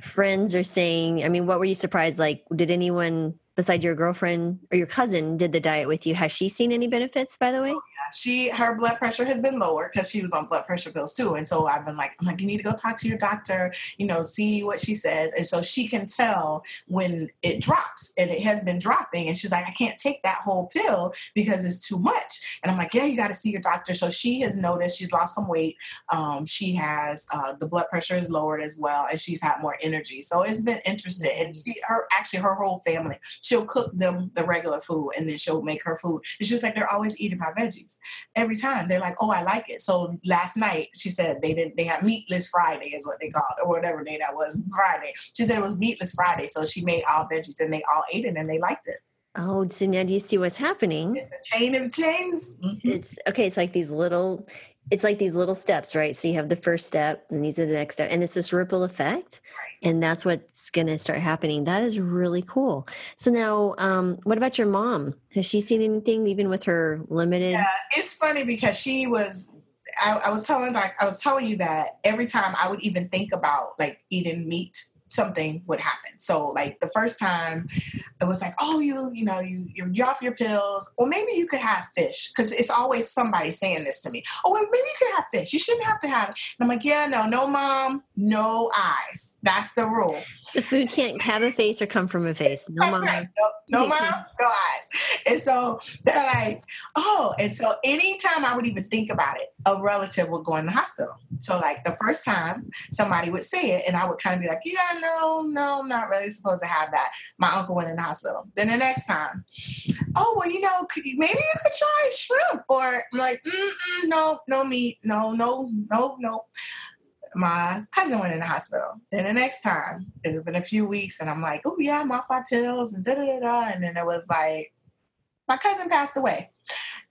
friends are saying? I mean, what were you surprised? Like, did anyone besides your girlfriend or your cousin did the diet with you? Has she seen any benefits, by the way? Oh, yeah. She, her blood pressure has been lower because she was on blood pressure pills too. And so I've been like, I'm like, you need to go talk to your doctor, you know, see what she says. And so she can tell when it drops, and it has been dropping. And she's like, I can't take that whole pill because it's too much. And I'm like, yeah, you got to see your doctor. So she has noticed she's lost some weight. Um, she has, uh, the blood pressure is lowered as well. And she's had more energy. So it's been interesting. And she, her, actually her whole family, she'll cook them the regular food, and then she'll make her food. It's just like, they're always eating my veggies every time. They're like, oh, I like it. So last night she said they didn't, they had meatless Friday is what they called, or whatever day that was, Friday. She said it was meatless Friday. So she made all veggies and they all ate it and they liked it. Oh, so now do you see what's happening? It's a chain of chains. Mm-hmm. It's okay. It's like these little, it's like these little steps, right? So you have the first step, and these are the next step, and it's this ripple effect. Right. And that's what's going to start happening. That is really cool. So now, um, what about your mom? Has she seen anything, even with her limited? Yeah, it's funny because she was, I, I was telling, like, I was telling you that every time I would even think about like eating meat, something would happen. So like the first time it was like, oh, you, you know, you, you're off your pills, or maybe you could have fish. Cause it's always somebody saying this to me. Oh, well, maybe you could have fish. You shouldn't have to have it. And I'm like, yeah, no, no mom, no eyes. That's the rule. The food can't have a face or come from a face. No mom. Right. No, no mom, no eyes. And so they're like, oh, and so anytime I would even think about it, a relative would go in the hospital. So like the first time somebody would say it, and I would kind of be like, yeah, no, no, I'm not really supposed to have that. My uncle went in the hospital. Then the next time, oh, well, you know, could you, maybe you could try shrimp. Or I'm like, mm-mm, no, no meat. No, no, no, no. My cousin went in the hospital. Then the next time, it's been a few weeks, and I'm like, oh, yeah, I'm off my pills and da-da-da-da. And then it was like, my cousin passed away.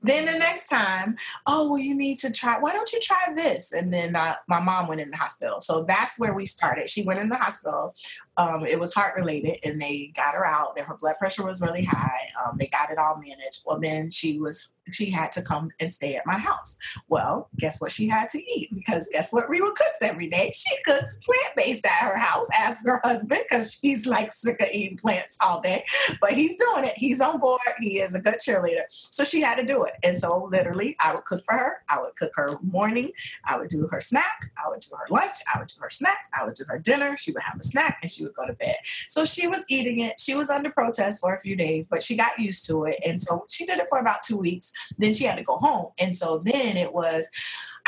Then the next time, oh, well, you need to try, why don't you try this? And then uh, my mom went in the hospital. So that's where we started. She went in the hospital. Um, it was heart related, and they got her out. Her blood pressure was really high. Um, they got it all managed. Well, then she was, she had to come and stay at my house. Well, guess what she had to eat? Because guess what Rewa cooks every day? She cooks plant-based at her house. Ask her husband, because she's like sick of eating plants all day. But he's doing it. He's on board. He is a good cheerleader. So she had to do it. And so literally, I would cook for her. I would cook her morning. I would do her snack. I would do her lunch. I would do her snack. I would do her dinner. She would have a snack, and she would go to bed. So she was eating it. She was under protest for a few days, but she got used to it. And so she did it for about two weeks. Then she had to go home. And so then it was,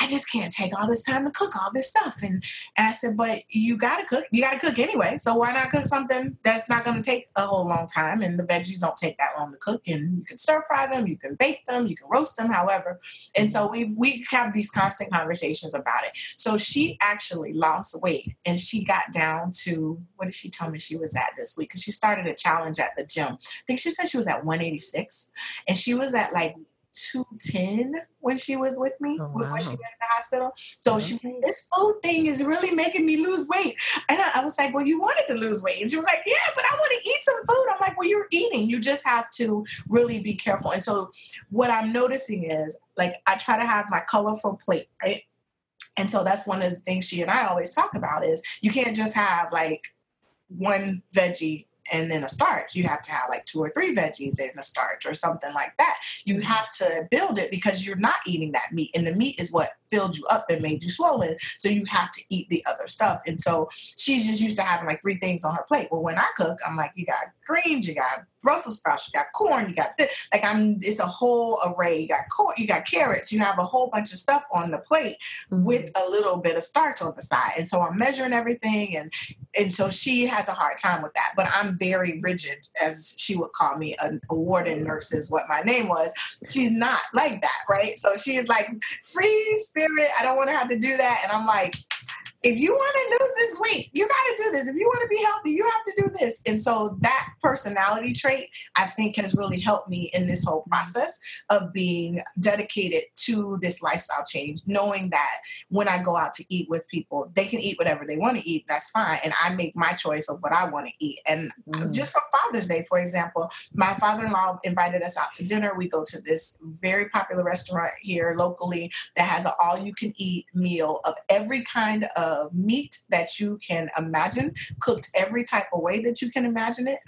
I just can't take all this time to cook all this stuff. And, and I said, but you got to cook. You got to cook anyway. So why not cook something that's not going to take a whole long time? And the veggies don't take that long to cook. And you can stir fry them. You can bake them. You can roast them, however. And so we we have these constant conversations about it. So she actually lost weight, and she got down to, what did she tell me she was at this week? Because she started a challenge at the gym. I think she said she was at one eighty-six, and she was at like two ten when she was with me, oh, wow. before she went to the hospital. So okay. she was like, this food thing is really making me lose weight. And I, I was like, well, you wanted to lose weight. And she was like, yeah, but I want to eat some food. I'm like, well, you're eating. You just have to really be careful. And so what I'm noticing is, like, I try to have my colorful plate, right? And so that's one of the things she and I always talk about is you can't just have, like, one veggie and then a starch. You have to have like two or three veggies and a starch or something like that. You have to build it because you're not eating that meat, and the meat is what filled you up and made you swollen. So you have to eat the other stuff. And so she's just used to having like three things on her plate. Well, when I cook, I'm like, you got greens, you got Brussels sprouts, you got corn, you got this. Like I'm, it's a whole array. You got corn, you got carrots, you have a whole bunch of stuff on the plate with a little bit of starch on the side. And so I'm measuring everything, and and so she has a hard time with that. But I'm very rigid, as she would call me, a, a warden nurse is what my name was. She's not like that, right? So she's like, free spirit, I don't want to have to do that. And I'm like, if you want to lose this weight, you got to do this. If you want to be healthy, you have to do this. And so that personality trait, I think, has really helped me in this whole process of being dedicated to this lifestyle change, knowing that when I go out to eat with people, they can eat whatever they want to eat. That's fine. And I make my choice of what I want to eat. And mm. just for Father's Day, for example, my father-in-law invited us out to dinner. We go to this very popular restaurant here locally that has an all-you-can-eat meal of every kind of of meat that you can imagine, cooked every type of way that you can imagine it.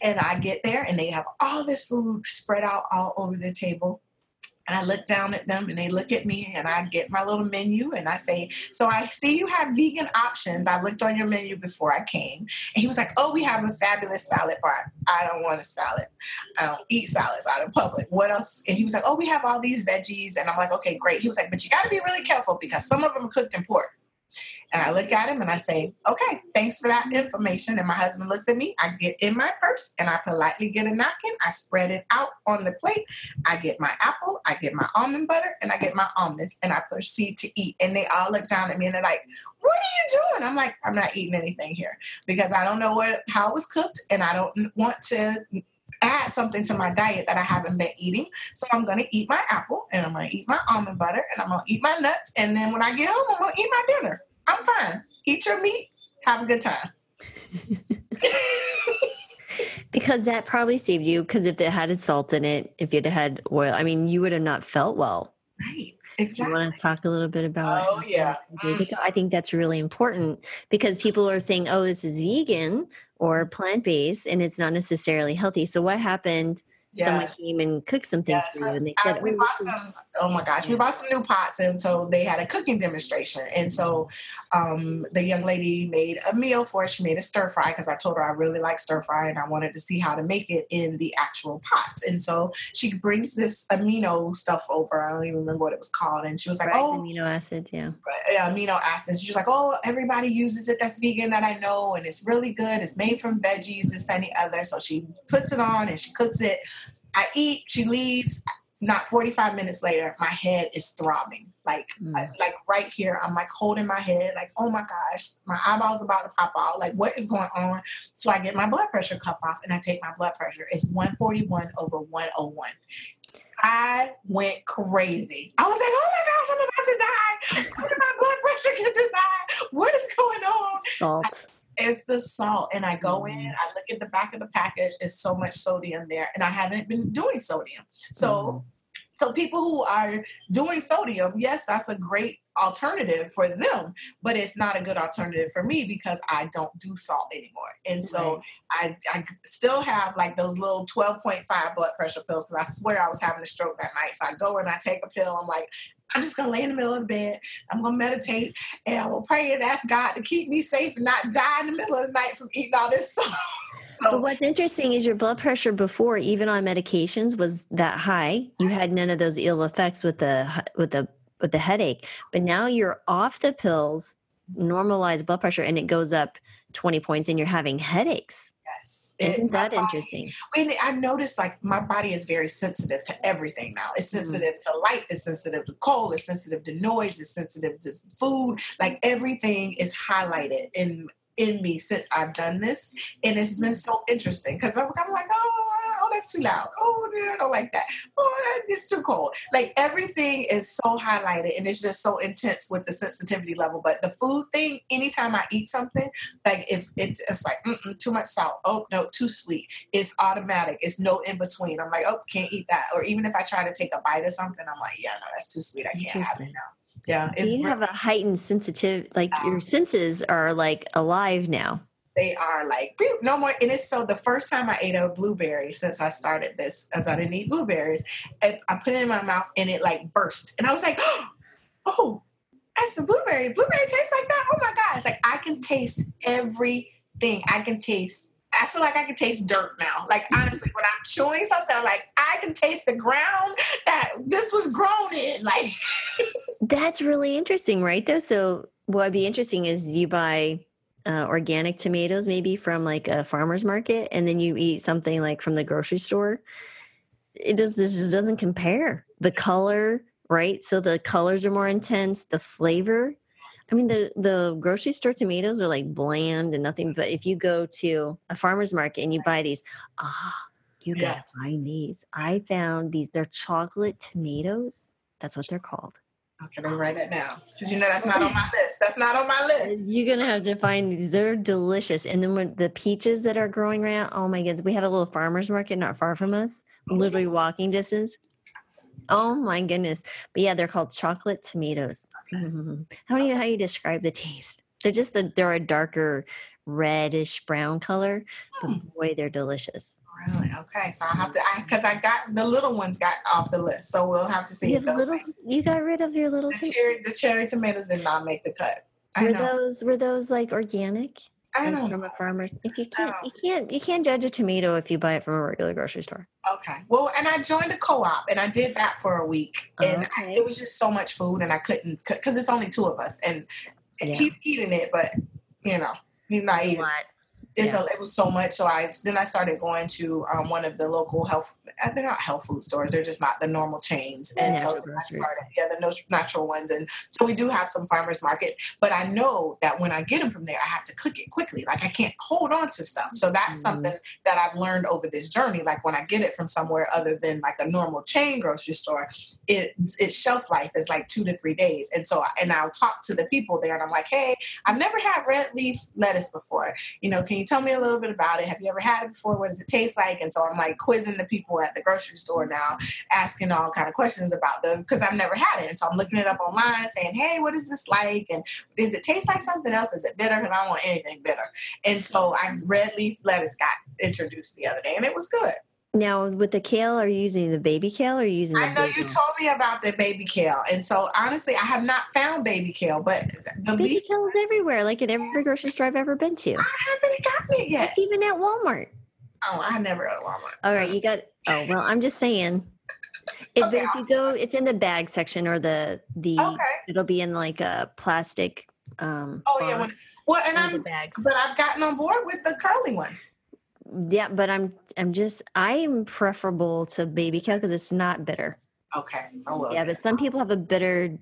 And I get there and they have all this food spread out all over the table. And I look down at them and they look at me, and I get my little menu and I say, so I see you have vegan options. I looked on your menu before I came. And he was like, oh, we have a fabulous salad bar. I don't want a salad. I don't eat salads out in public. What else? And he was like, oh, we have all these veggies. And I'm like, okay, great. He was like, but you got to be really careful because some of them are cooked in pork. And I look at him and I say, okay, thanks for that information. And my husband looks at me. I get in my purse and I politely get a napkin. I spread it out on the plate. I get my apple, I get my almond butter, and I get my almonds, and I proceed to eat. And they all look down at me and they're like, what are you doing? I'm like, I'm not eating anything here because I don't know what, how it was cooked, and I don't want to add something to my diet that I haven't been eating. So I'm going to eat my apple, and I'm going to eat my almond butter, and I'm going to eat my nuts. And then when I get home, I'm going to eat my dinner. I'm fine. Eat your meat. Have a good time. Because that probably saved you. Because if it had salt in it, if you'd had oil, I mean, you would have not felt well. Right. Exactly. Do you want to talk a little bit about? Oh yeah. Mm. I think that's really important because people are saying, "Oh, this is vegan or plant-based, and it's not necessarily healthy." So what happened? Yes. Someone came and cooked some things yes. for you. And they said, uh, we oh, bought some, oh my gosh, we bought some new pots. And so they had a cooking demonstration. And so um, the young lady made a meal for us. She made a stir fry because I told her I really like stir fry and I wanted to see how to make it in the actual pots. And so she brings this amino stuff over. I don't even remember what it was called. And she was like, right, oh, amino acid, yeah. Uh, amino acids. She was like, oh, everybody uses it that's vegan that I know. And it's really good. It's made from veggies, this, that, and the other. So she puts it on and she cooks it. I eat, she leaves, not forty-five minutes later, my head is throbbing. Like, mm. I, like right here, I'm like holding my head, like, oh my gosh, my eyeball's about to pop out. Like, what is going on? So I get my blood pressure cuff off and I take my blood pressure. It's one forty-one over one oh one. I went crazy. I was like, oh my gosh, I'm about to die. How did my blood pressure get this high? What is going on? Salt. I- It's the salt. And I go in, I look at the back of the package, it's so much sodium there. And I haven't been doing sodium. So, so people who are doing sodium, yes, that's a great alternative for them, but it's not a good alternative for me because I don't do salt anymore. And so I, I still have like those little twelve point five blood pressure pills because I swear I was having a stroke that night. So I go and I take a pill. I'm like, I'm just going to lay in the middle of the bed. I'm going to meditate and I will pray and ask God to keep me safe and not die in the middle of the night from eating all this salt. So but what's interesting is your blood pressure before, even on medications, was that high. You had none of those ill effects with the, with the, with the headache, but now you're off the pills, normalized blood pressure, and it goes up twenty points and you're having headaches. Yes. Isn't it, that body, interesting? And I noticed like my body is very sensitive to everything now. It's sensitive mm. to light. It's sensitive to cold. It's sensitive to noise. It's sensitive to food. Like everything is highlighted in in me since I've done this. And it's been so interesting because I'm kind of like, oh, oh, that's too loud. Oh, I don't like that. Oh, it's too cold. Like everything is so highlighted and it's just so intense with the sensitivity level. But the food thing, anytime I eat something, like if it's, it's like mm-mm, too much salt. Oh, no, too sweet. It's automatic. It's no in between. I'm like, oh, can't eat that. Or even if I try to take a bite of something, I'm like, yeah, no, that's too sweet. I can't have it now. Yeah, it's you have a heightened sensitive, like um, your senses are like alive now. They are like no more. And it's so the first time I ate a blueberry since I started this, as I didn't eat blueberries, I, I put it in my mouth and it like burst, and I was like, oh, that's a blueberry. Blueberry tastes like that. Oh my God! It's like I can taste everything. I can taste. I feel like I can taste dirt now. Like, honestly, when I'm chewing something, I'm like, I can taste the ground that this was grown in. Like, that's really interesting, right, though? So what would be interesting is you buy uh, organic tomatoes maybe from, like, a farmer's market, and then you eat something, like, from the grocery store. It does. This just doesn't compare. The color, right? So the colors are more intense. The flavor. I mean, the, the grocery store tomatoes are like bland and nothing, but if you go to a farmer's market and you buy these, ah, oh, you yeah. gotta find these. I found these. They're chocolate tomatoes. That's what they're called. Okay, I'm write it now. Because you know that's not on my list. That's not on my list. You're going to have to find these. They're delicious. And then when the peaches that are growing right now, oh my goodness, we have a little farmer's market not far from us, literally walking distance. Oh my goodness. But yeah, they're called chocolate tomatoes. Mm-hmm. I don't even know how you describe the taste. They're just, the, they're a darker reddish brown color, but boy, they're delicious. Really? Okay. So I'll have to, I, cause I got, the little ones got off the list. So we'll have to see. You, if those little, you got rid of your little, the tom- cherry, the cherry tomatoes did not make the cut. I were know. those, were those like organic? I don't from know. a farmer's. If you can't, you can't, you can't judge a tomato if you buy it from a regular grocery store. Okay. Well, and I joined a co-op, and I did that for a week, and okay. I, it was just so much food, and I couldn't because it's only two of us, and, and yeah. he's eating it, but you know he's not eating. It's yeah. a, it was so much. So I then I started going to um, one of the local health. They're not health food stores. They're just not the normal chains. And natural so I started yeah the natural ones. And so we do have some farmers markets. But I know that when I get them from there, I have to cook it quickly. Like I can't hold on to stuff. So that's mm-hmm. something that I've learned over this journey. Like when I get it from somewhere other than like a normal chain grocery store, it its shelf life is like two to three days. And so I, and I'll talk to the people there, and I'm like, hey, I've never had red leaf lettuce before. You know, can you tell me a little bit about it? Have you ever had it before? What does it taste like? And so I'm like quizzing the people at the grocery store now, asking all kind of questions about them because I've never had it. And so I'm looking it up online saying, hey, what is this like? And does it taste like something else? Is it bitter? Because I don't want anything bitter. And so I red leaf lettuce got introduced the other day, and it was good. Now, with the kale, are you using the baby kale or are you using the I know baby? You told me about the baby kale. And so, honestly, I have not found baby kale, but the baby leaf- kale is everywhere, like at every grocery store I've ever been to. I haven't gotten it yet. It's even at Walmart. Oh, I never go to Walmart. All right, you got, oh, well, I'm just saying. If, okay, if you go, it's in the bag section or the, the okay. it'll be in like a plastic um Oh, yeah. When, well, and I'm, but I've gotten on board with the curly one. Yeah, but I'm I'm just I'm preferable to baby kale because it's not bitter. Okay, so yeah, but some people have a bitter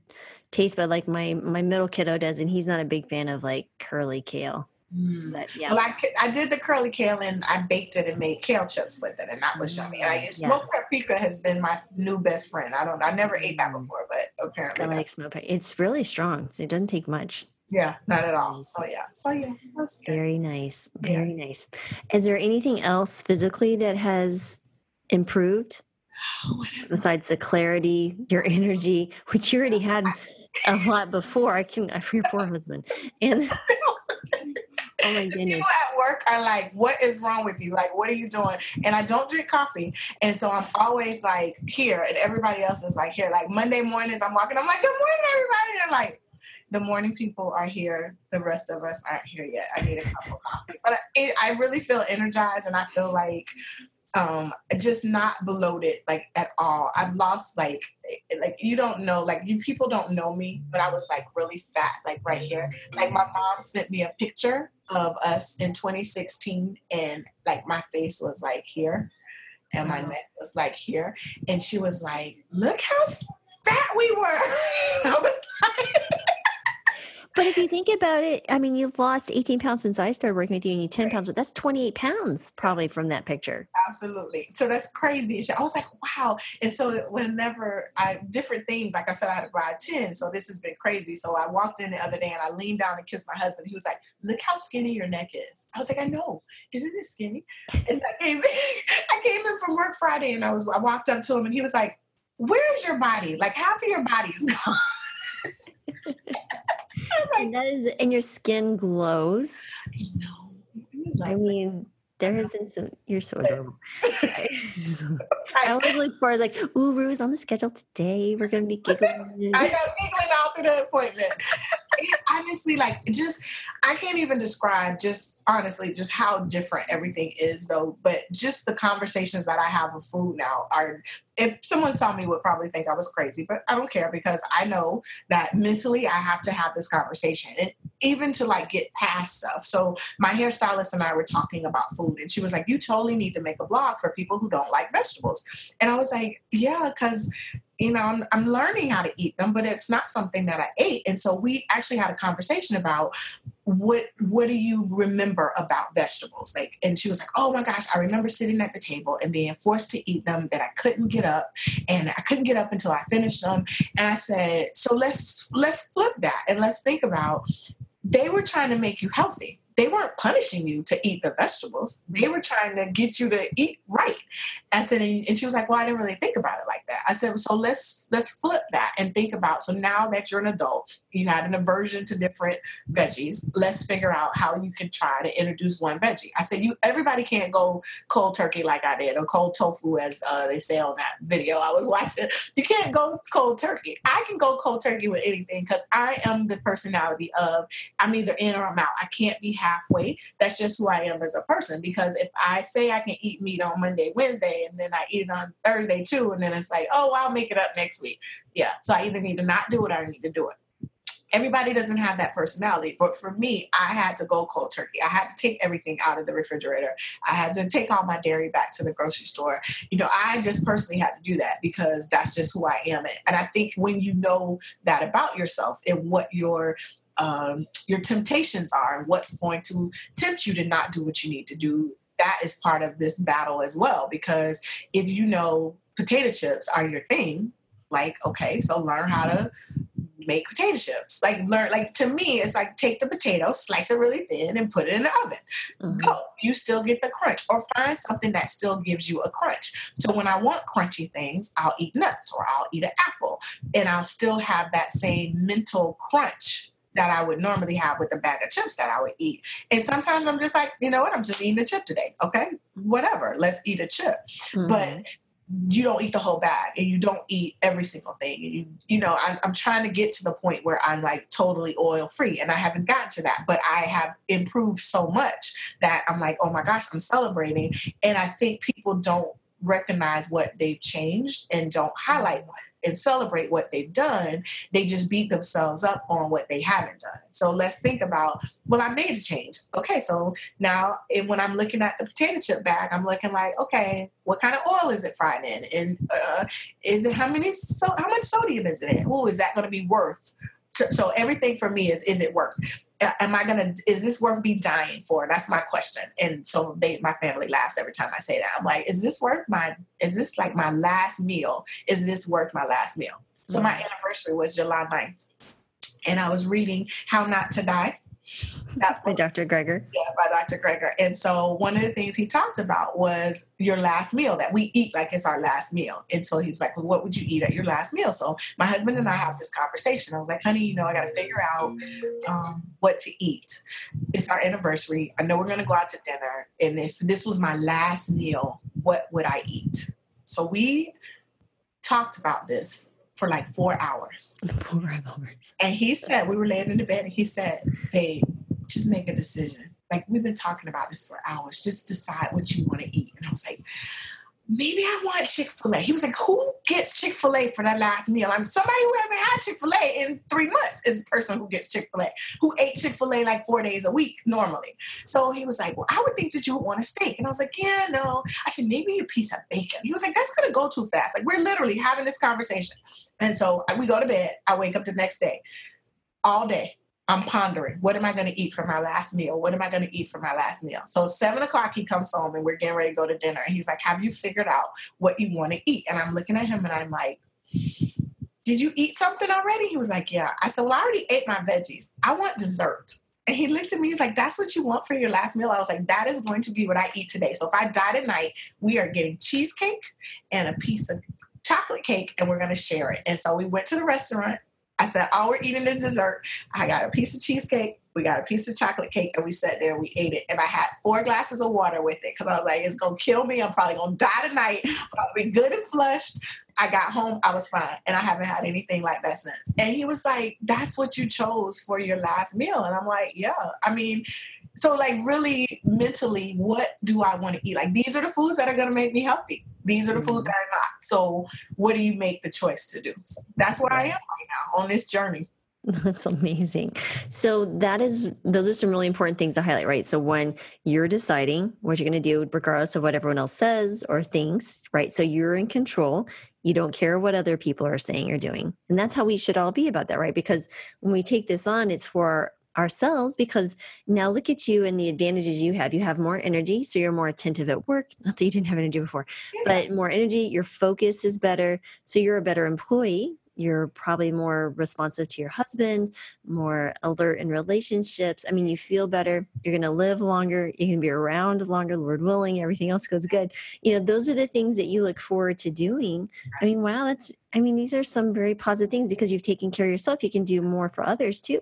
taste bud, like my my middle kiddo does, and he's not a big fan of like curly kale. Mm. But yeah, well, I, I did the curly kale and I baked it and made kale chips with it, and that was yummy. And I yeah. smoked paprika has been my new best friend. I don't I never ate that before, but apparently I like smoked paprika. It's really strong, so it doesn't take much. Yeah, not at all. So yeah, so yeah, that's good. Very nice, very yeah. nice. Is there anything else physically that has improved oh, besides the clarity, your energy, which you already had a lot before? I can, I your poor husband. And oh my goodness. People at work are like, what is wrong with you? Like, what are you doing? And I don't drink coffee. And so I'm always like here, and everybody else is like here. Like Monday mornings, I'm walking, I'm like, good morning, everybody. And they're like, the morning people are here. The rest of us aren't here yet. I need a cup of coffee. But I, it, I really feel energized, and I feel like um, just not bloated, like, at all. I've lost, like, like you don't know, like, you people don't know me, but I was, like, really fat, like, right here. Like, my mom sent me a picture of us in twenty sixteen, and, like, my face was, like, here, and my neck was, like, here. And she was like, look how fat we were. I was like... But if you think about it, I mean, you've lost eighteen pounds since I started working with you, and you ten pounds, but that's twenty-eight pounds probably from that picture. Absolutely. So that's crazy. I was like, wow. And so whenever I, different things, like I said, I had to buy ten. So this has been crazy. So I walked in the other day and I leaned down and kissed my husband. He was like, look how skinny your neck is. I was like, I know. Isn't it skinny? And I came in, I came in from work Friday and I was, I walked up to him and he was like, where's your body? Like half of your body's gone. Like, and that is, and your skin glows. I know. I mean, there has been some. You're so adorable. I always look forward. I was like, "Ooh, Rue's on the schedule today. We're going to be giggling." I got giggling all through the appointment. Honestly, like, just I can't even describe. Just honestly, just how different everything is, though. But just the conversations that I have with food now are. If someone saw me, would probably think I was crazy, but I don't care because I know that mentally I have to have this conversation and even to like get past stuff. So my hairstylist and I were talking about food and she was like, you totally need to make a blog for people who don't like vegetables. And I was like, yeah, because you know, I'm, I'm learning how to eat them, but it's not something that I ate. And so we actually had a conversation about what, what do you remember about vegetables? Like, and she was like, oh my gosh, I remember sitting at the table and being forced to eat them that I couldn't get up and I couldn't get up until I finished them. And I said, so let's, let's flip that. And let's think about, they were trying to make you healthy. They weren't punishing you to eat the vegetables. They were trying to get you to eat right. I said, and she was like, well, I didn't really think about it like that. I said, so let's let's flip that and think about, so now that you're an adult, you had an aversion to different veggies, let's figure out how you can try to introduce one veggie. I said, you everybody can't go cold turkey like I did, or cold tofu, as uh, they say on that video I was watching. You can't go cold turkey. I can go cold turkey with anything because I am the personality of, I'm either in or I'm out. I can't be happy halfway. That's just who I am as a person, because if I say I can eat meat on Monday, Wednesday, and then I eat it on Thursday too, and then it's like, oh, I'll make it up next week. Yeah. So I either need to not do it or I need to do it. Everybody doesn't have that personality. But for me, I had to go cold turkey. I had to take everything out of the refrigerator. I had to take all my dairy back to the grocery store. You know, I just personally had to do that because that's just who I am. And I think when you know that about yourself and what your Um, your temptations are and what's going to tempt you to not do what you need to do, that is part of this battle as well. Because if you know potato chips are your thing, like, okay, so learn how to make potato chips. Like learn, like to me, it's like take the potato, slice it really thin and put it in the oven. Mm-hmm. Go, you still get the crunch, or find something that still gives you a crunch. So when I want crunchy things, I'll eat nuts or I'll eat an apple and I'll still have that same mental crunch that I would normally have with a bag of chips that I would eat. And sometimes I'm just like, you know what? I'm just eating a chip today. Okay, whatever. Let's eat a chip. Mm-hmm. But you don't eat the whole bag and you don't eat every single thing. You, you know, I'm, I'm trying to get to the point where I'm like totally oil free, and I haven't gotten to that, but I have improved so much that I'm like, oh my gosh, I'm celebrating. And I think people don't recognize what they've changed and don't highlight what and celebrate what they've done. They just beat themselves up on what they haven't done. So let's think about, well, I made a change. Okay, so now when I'm looking at the potato chip bag, I'm looking like, okay, what kind of oil is it fried in? And uh, is it how many? So how much sodium is it in? Oh, is that going to be worth? So everything for me is, is it worth? Am I going to, is this worth me dying for? That's my question. And so they, my family laughs every time I say that. I'm like, is this worth my, is this like my last meal? Is this worth my last meal? So my anniversary was July ninth. And I was reading How Not to Die. That by Doctor Greger. Yeah, by Doctor Greger. And so one of the things he talked about was your last meal, that we eat like it's our last meal. And so he was like, well, what would you eat at your last meal? So my husband and I have this conversation. I was like, honey, you know, I got to figure out um, what to eat. It's our anniversary. I know we're going to go out to dinner. And if this was my last meal, what would I eat? So we talked about this for like four hours. Four hours. And he said, we were laying in the bed and he said, babe, just make a decision. Like, we've been talking about this for hours. Just decide what you want to eat. And I was like, maybe I want Chick-fil-A. He was like, who gets Chick-fil-A for that last meal? I'm somebody who hasn't had Chick-fil-A in three months is the person who gets Chick-fil-A, who ate Chick-fil-A like four days a week normally. So he was like, well, I would think that you would want a steak. And I was like, yeah, no. I said, maybe a piece of bacon. He was like, that's going to go too fast. Like, we're literally having this conversation. And so we go to bed. I wake up the next day, all day. I'm pondering, what am I going to eat for my last meal? What am I going to eat for my last meal? So seven o'clock, he comes home and we're getting ready to go to dinner. And he's like, have you figured out what you want to eat? And I'm looking at him and I'm like, did you eat something already? He was like, yeah. I said, well, I already ate my veggies. I want dessert. And he looked at me, he's like, that's what you want for your last meal? I was like, that is going to be what I eat today. So if I die tonight, we are getting cheesecake and a piece of chocolate cake, and we're going to share it. And so we went to the restaurant. I said, all we're eating is dessert. I got a piece of cheesecake. We got a piece of chocolate cake, and we sat there and we ate it. And I had four glasses of water with it because I was like, it's going to kill me. I'm probably going to die tonight. I'll be good and flushed. I got home. I was fine. And I haven't had anything like that since. And he was like, that's what you chose for your last meal. And I'm like, yeah. I mean, so like really mentally, what do I want to eat? Like, these are the foods that are going to make me healthy. These are the foods that are not. So what do you make the choice to do? So that's where I am right now on this journey. That's amazing. So that is, those are some really important things to highlight, right? So when you're deciding what you're going to do, regardless of what everyone else says or thinks, right? So you're in control. You don't care what other people are saying or doing. And that's how we should all be about that, right? Because when we take this on, it's for ourselves, because now look at you and the advantages you have. You have more energy, so you're more attentive at work. Not that you didn't have energy before, yeah. But more energy, your focus is better. So you're a better employee. You're probably more responsive to your husband, more alert in relationships. I mean, you feel better. You're going to live longer. You're going to be around longer, Lord willing. Everything else goes good. You know, those are the things that you look forward to doing. I mean, wow, that's, I mean, these are some very positive things because you've taken care of yourself. You can do more for others too.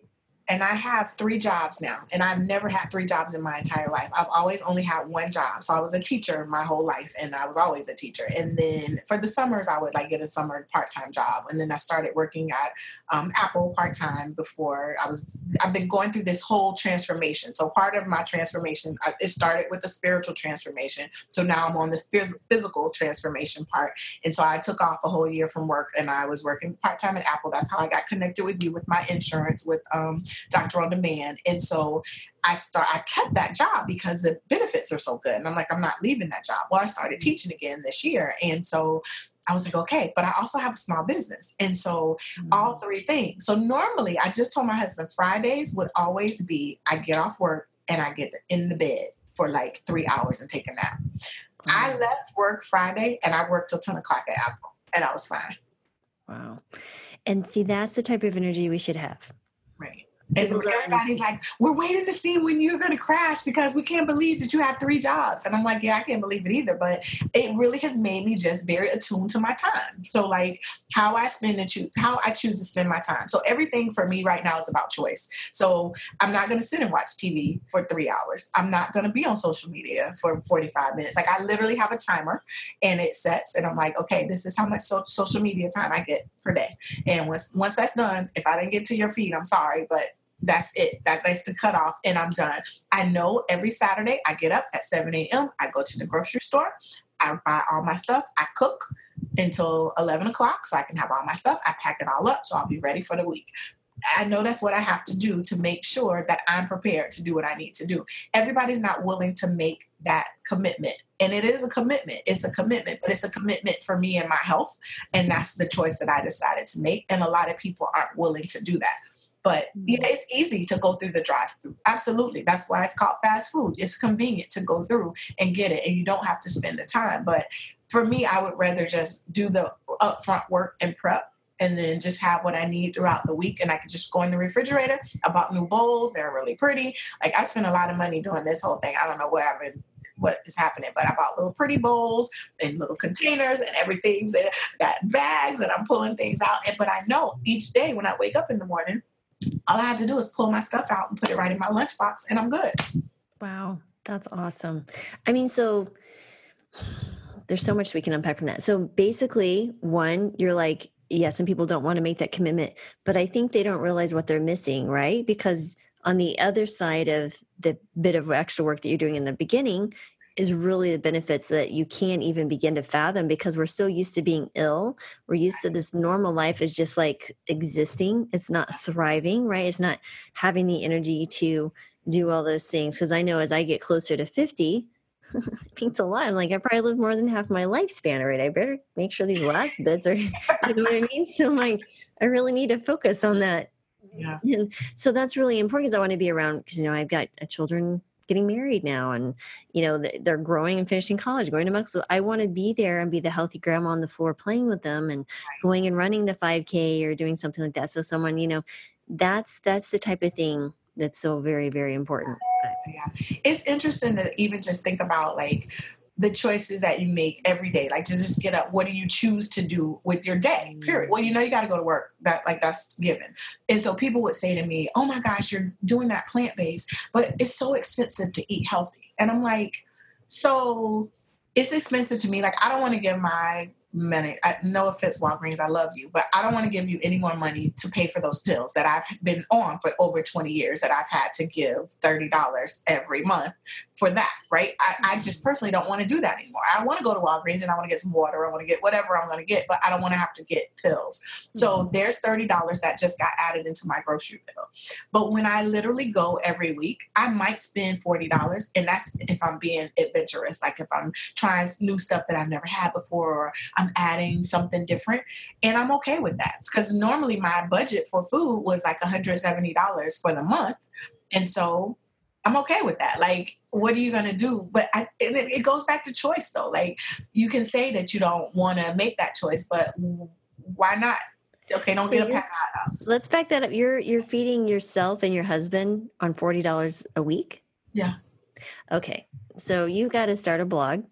And I have three jobs now, and I've never had three jobs in my entire life. I've always only had one job. So I was a teacher my whole life, and I was always a teacher. And then for the summers, I would like get a summer part-time job. And then I started working at um, Apple part-time before I was, I've been going through this whole transformation. So part of my transformation, it started with the spiritual transformation. So now I'm on the phys- physical transformation part. And so I took off a whole year from work, and I was working part-time at Apple. That's how I got connected with you, with my insurance, with, um, Doctor on Demand. And so I start, I kept that job because the benefits are so good. And I'm like, I'm not leaving that job. Well, I started teaching again this year. And so I was like, okay, but I also have a small business. And so mm-hmm. all three things. So normally I just told my husband Fridays would always be, I get off work and I get in the bed for like three hours and take a nap. Mm-hmm. I left work Friday and I worked till ten o'clock at Apple, and I was fine. Wow. And see, that's the type of energy we should have. Right. And everybody's like, we're waiting to see when you're going to crash because we can't believe that you have three jobs. And I'm like, yeah, I can't believe it either. But it really has made me just very attuned to my time. So like how I spend and choose, how I choose to spend my time. So everything for me right now is about choice. So I'm not going to sit and watch T V for three hours. I'm not going to be on social media for forty-five minutes. Like I literally have a timer and it sets, and I'm like, okay, this is how much so- social media time I get per day. And once, once that's done, if I didn't get to your feed, I'm sorry, but that's it. That, that's the cutoff, and I'm done. I know every Saturday I get up at seven a.m. I go to the grocery store. I buy all my stuff. I cook until eleven o'clock so I can have all my stuff. I pack it all up so I'll be ready for the week. I know that's what I have to do to make sure that I'm prepared to do what I need to do. Everybody's not willing to make that commitment. And it is a commitment. It's a commitment, but it's a commitment for me and my health. And that's the choice that I decided to make. And a lot of people aren't willing to do that. But you know, it's easy to go through the drive-thru. Absolutely. That's why it's called fast food. It's convenient to go through and get it, and you don't have to spend the time. But for me, I would rather just do the upfront work and prep, and then just have what I need throughout the week. And I could just go in the refrigerator. I bought new bowls. They're really pretty. Like I spent a lot of money doing this whole thing. I don't know where I've been. What is happening, but I bought little pretty bowls and little containers and everything's and got bags, and I'm pulling things out. And but I know each day when I wake up in the morning, all I have to do is pull my stuff out and put it right in my lunchbox, and I'm good. Wow, that's awesome. I mean, so there's so much we can unpack from that. So basically, one, you're like, yeah, some people don't want to make that commitment, but I think they don't realize what they're missing, right? Because on the other side of the bit of extra work that you're doing in the beginning is really the benefits that you can't even begin to fathom, because we're so used to being ill. We're used to this normal life is just like existing. It's not thriving, right? It's not having the energy to do all those things. Because I know as I get closer to fifty, it's a lot. I'm like, I probably live more than half my lifespan, right? I better make sure these last bits are, you know what I mean? So I'm like, I really need to focus on that Yeah. And so that's really important, because I want to be around, because, you know, I've got children getting married now, and, you know, they're growing and finishing college, going to medical school. I want to be there and be the healthy grandma on the floor playing with them and going and running the five K or doing something like that. So someone, you know, that's, that's the type of thing that's so very, very important. Yeah. It's interesting to even just think about, like, the choices that you make every day, like to just get up. What do you choose to do with your day? Period. Well, you know, you got to go to work. That, like, that's given. And so people would say to me, "Oh my gosh, you're doing that plant-based, but it's so expensive to eat healthy." And I'm like, so it's expensive to me. Like, I don't want to give my money. I, no offense, Walgreens, I love you, but I don't want to give you any more money to pay for those pills that I've been on for over twenty years that I've had to give thirty dollars every month for that, right? I, I just personally don't want to do that anymore. I want to go to Walgreens and I want to get some water. I want to get whatever I'm going to get, but I don't want to have to get pills. So there's thirty dollars that just got added into my grocery bill. But when I literally go every week, I might spend forty dollars, and that's if I'm being adventurous, like if I'm trying new stuff that I've never had before, or I'm adding something different, and I'm okay with that. Because normally my budget for food was like one hundred seventy dollars for the month, and so I'm okay with that. Like, what are you going to do? But I, and it, it goes back to choice, though. Like, you can say that you don't want to make that choice, but why not? Okay, don't so get a pack out of. So let's back that up. You're you're feeding yourself and your husband on forty dollars a week? Yeah. Okay, so you got to start a blog.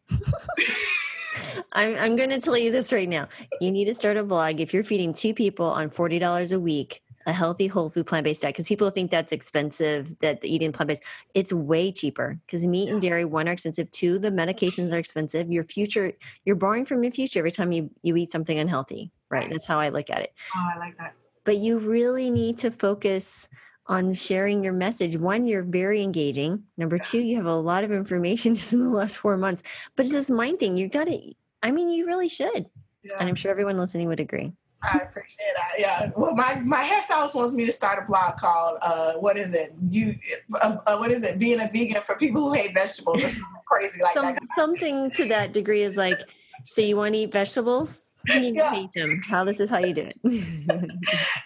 I'm, I'm going to tell you this right now. You need to start a blog. If you're feeding two people on forty dollars a week, a healthy, whole food, plant-based diet, because people think that's expensive, that eating plant-based, it's way cheaper, because meat and dairy, one, are expensive, two, the medications are expensive. Your future, you're borrowing from your future every time you, you eat something unhealthy, right? That's how I look at it. Oh, I like that. But you really need to focus on sharing your message. One, you're very engaging. Number two, you have a lot of information just in the last four months. But it's this mind thing. You got to, I mean, you really should. Yeah. And I'm sure everyone listening would agree. I appreciate that. Yeah. Well, my, my hairstylist wants me to start a blog called, uh, what is it? You, uh, uh, what is it? Being a vegan for people who hate vegetables or something crazy like Some, that. Something to that degree is like, so you want to eat vegetables? You need yeah. to hate them. How this is how you do it.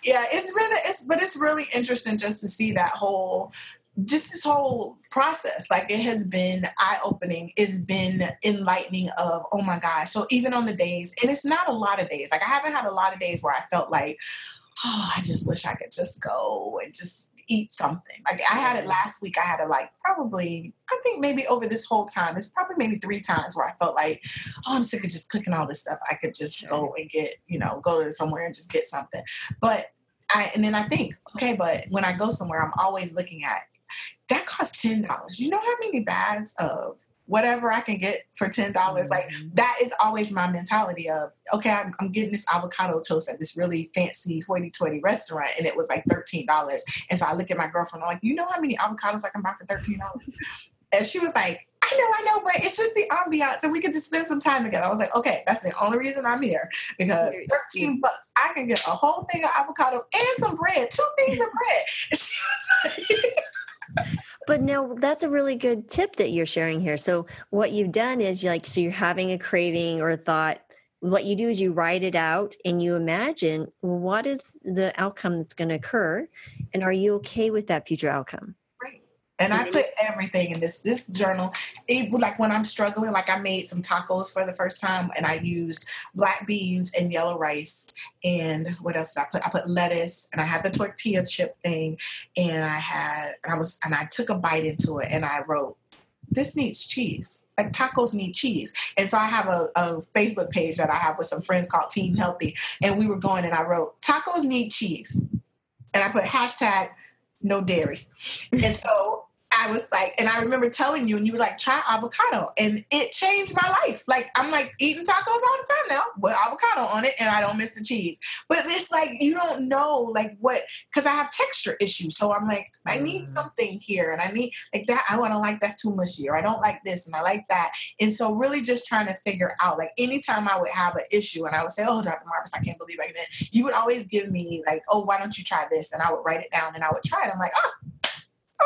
Yeah. It's been, a, it's, but it's really interesting just to see that whole, just this whole process. Like, it has been eye-opening. It's been enlightening of, oh my gosh. So even on the days, and it's not a lot of days, like I haven't had a lot of days where I felt like, oh, I just wish I could just go and just eat something. Like, I had it last week. I had it like probably, I think maybe over this whole time, it's probably maybe three times where I felt like, oh, I'm sick of just cooking all this stuff. I could just go and get, you know, go to somewhere and just get something. But I, and then I think, okay, but when I go somewhere, I'm always looking at, that costs ten dollars. You know how many bags of whatever I can get for ten dollars? Mm-hmm. Like, that is always my mentality of, okay, I'm, I'm getting this avocado toast at this really fancy hoity-toity restaurant, and it was like thirteen dollars. And so I look at my girlfriend, I'm like, you know how many avocados I can buy for thirteen dollars? And she was like, I know, I know, but it's just the ambiance, and we get to spend some time together. I was like, okay, that's the only reason I'm here, because thirteen bucks, I can get a whole thing of avocados and some bread, two things of bread. And she was like... But no, that's a really good tip that you're sharing here. So what you've done is you're like, so you're having a craving or a thought. What you do is you write it out and you imagine what is the outcome that's going to occur. And are you okay with that future outcome? Right. And I put everything in this, this journal. It, like when I'm struggling, like I made some tacos for the first time, and I used black beans and yellow rice. And what else did I put? I put lettuce, and I had the tortilla chip thing, and I had, and I was, and I took a bite into it, and I wrote, this needs cheese. Like, tacos need cheese. And so I have a, a Facebook page that I have with some friends called Team Healthy. And we were going, and I wrote, tacos need cheese. And I put hashtag no dairy. And so I was like, and I remember telling you, and you were like, try avocado. And it changed my life. Like, I'm like eating tacos all the time now with avocado on it, and I don't miss the cheese. But it's like, you don't know like what, because I have texture issues. So I'm like, I need something here, and I need like that. I want to like, that's too mushy, or I don't like this and I like that. And so really just trying to figure out, like, anytime I would have an issue and I would say, oh, Doctor Marbus, I can't believe I didn't. You would always give me like, oh, why don't you try this? And I would write it down and I would try it. I'm like, oh,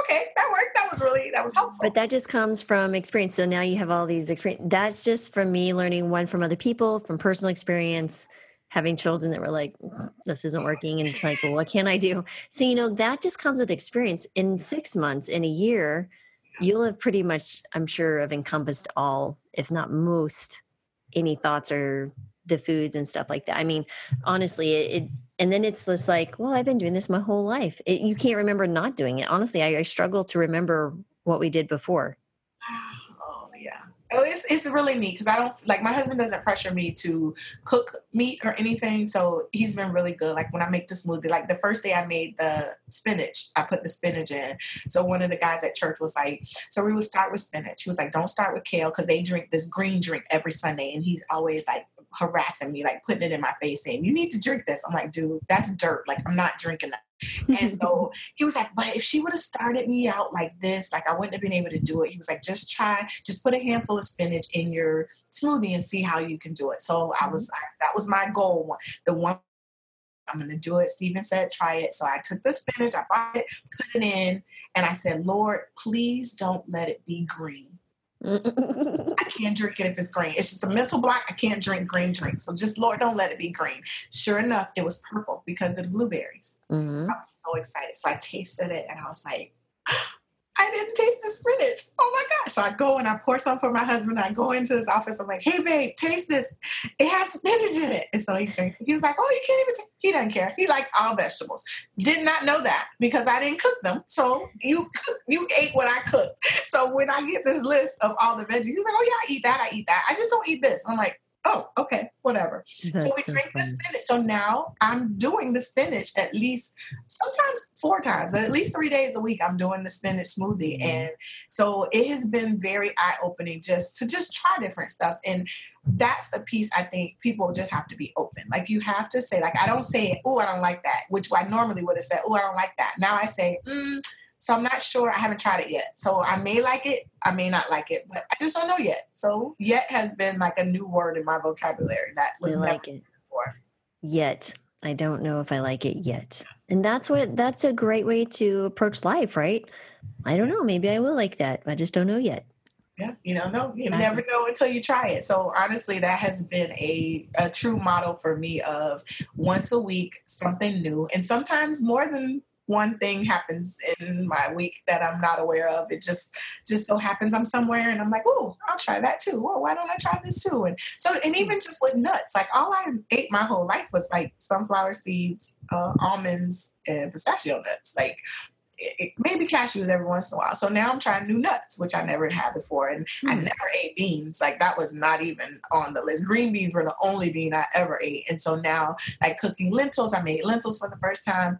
okay, that worked. That was really, that was helpful. But that just comes from experience. So now you have all these experience. That's just from me learning, one, from other people, from personal experience, having children that were like, this isn't working. And it's like, well, what can I do? So, you know, that just comes with experience. In six months, in a year, you'll have pretty much, I'm sure, have encompassed all, if not most, any thoughts or the foods and stuff like that. I mean, honestly, it, it and then it's just like, well, I've been doing this my whole life. It, you can't remember not doing it. Honestly, I, I struggle to remember what we did before. Oh, yeah. Oh, it's, it's really neat because I don't, like, my husband doesn't pressure me to cook meat or anything. So he's been really good. Like, when I make the smoothie, like the first day I made the spinach, I put the spinach in. So one of the guys at church was like, so we would start with spinach. He was like, don't start with kale because they drink this green drink every Sunday. And he's always like harassing me, like putting it in my face saying, you need to drink this. I'm like, dude, that's dirt. Like, I'm not drinking that. And so he was like, but if she would have started me out like this, like I wouldn't have been able to do it. He was like, just try, just put a handful of spinach in your smoothie and see how you can do it. So I was, I, that was my goal. The one, I'm going to do it. Steven said, try it. So I took the spinach, I bought it, put it in. And I said, Lord, please don't let it be green. I can't drink it if it's green. It's just a mental block. I can't drink green drinks. So just, Lord, don't let it be green. Sure enough, it was purple because of the blueberries. Mm-hmm. I was so excited. So I tasted it and I was like, I didn't taste the spinach. Oh my gosh. So I go and I pour some for my husband. I go into his office. I'm like, hey babe, taste this. It has spinach in it. And so he drinks it. He was like, oh, you can't even taste. He doesn't care. He likes all vegetables. Did not know that because I didn't cook them. So you you ate what I cooked. So when I get this list of all the veggies, he's like, oh yeah, I eat that. I eat that. I just don't eat this. I'm like, oh, okay, whatever. That's so we so drink funny. The spinach. So now I'm doing the spinach at least sometimes four times, at least three days a week I'm doing the spinach smoothie. Mm-hmm. And so it has been very eye-opening just to just try different stuff. And that's the piece I think people just have to be open. Like you have to say, like, I don't say, oh, I don't like that, which I normally would have said, oh, I don't like that. Now I say, mm, so I'm not sure. I haven't tried it yet. So I may like it. I may not like it, but I just don't know yet. So yet has been like a new word in my vocabulary that was never like it before. Yet. I don't know if I like it yet. And that's what, that's a great way to approach life, right? I don't know. Maybe I will like that. I just don't know yet. Yeah, you don't know. You never know until you try it. So honestly, that has been a, a true motto for me of once a week, something new. And sometimes more than one thing happens in my week that I'm not aware of. It just, just so happens I'm somewhere and I'm like, oh, I'll try that too. Oh, why don't I try this too? And so, and even just with nuts, like all I ate my whole life was like sunflower seeds, uh, almonds, and pistachio nuts. Like it, it, maybe cashews every once in a while. So now I'm trying new nuts, which I never had before. And mm. I never ate beans. Like that was not even on the list. Green beans were the only bean I ever ate. And so now like cooking lentils, I made lentils for the first time.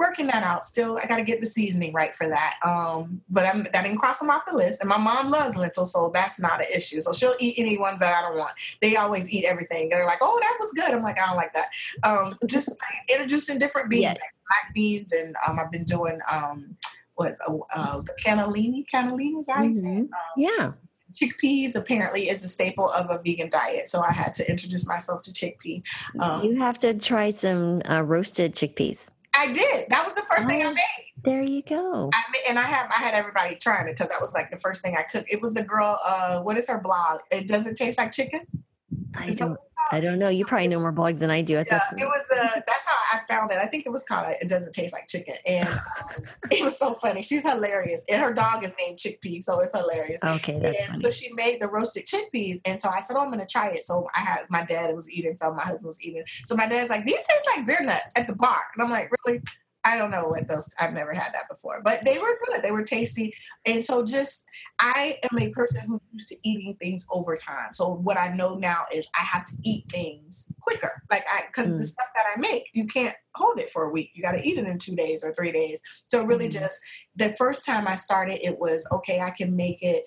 Working that out still. I got to get the seasoning right for that. Um, but I'm, I didn't cross them off the list. And my mom loves lentils, so that's not an issue. So she'll eat any ones that I don't want. They always eat everything. They're like, oh, that was good. I'm like, I don't like that. Um, just like, introducing different beans, yeah. Like black beans. And um, I've been doing um, what's uh, uh, the cannellini? Cannellini, is that how you say it? Um, yeah. Chickpeas apparently is a staple of a vegan diet. So I had to introduce myself to chickpea. Um, you have to try some uh, roasted chickpeas. I did. That was the first oh, thing I made. There you go. I made, and I have I had everybody trying it because that was like the first thing I cooked. It was the girl. Uh, what is her blog? It Doesn't Taste Like Chicken. I is don't. I don't know. You probably know more blogs than I do. I yeah, it was. Uh, that's how I found it. I think it was called It Doesn't Taste Like Chicken, and um, it was so funny. She's hilarious, and her dog is named Chickpea, so it's hilarious. Okay, that's and funny. So she made the roasted chickpeas, and so I said, "Oh, I'm going to try it." So I had my dad was eating, so my husband was eating. So my dad's like, "These taste like beer nuts at the bar," and I'm like, "Really? I don't know what those. I've never had that before, but they were good. They were tasty." And so just. I am a person who's used to eating things over time. So what I know now is I have to eat things quicker. Like I, because mm. the stuff that I make, you can't hold it for a week. You got to eat it in two days or three days. So really mm. just the first time I started, it was, okay, I can make it.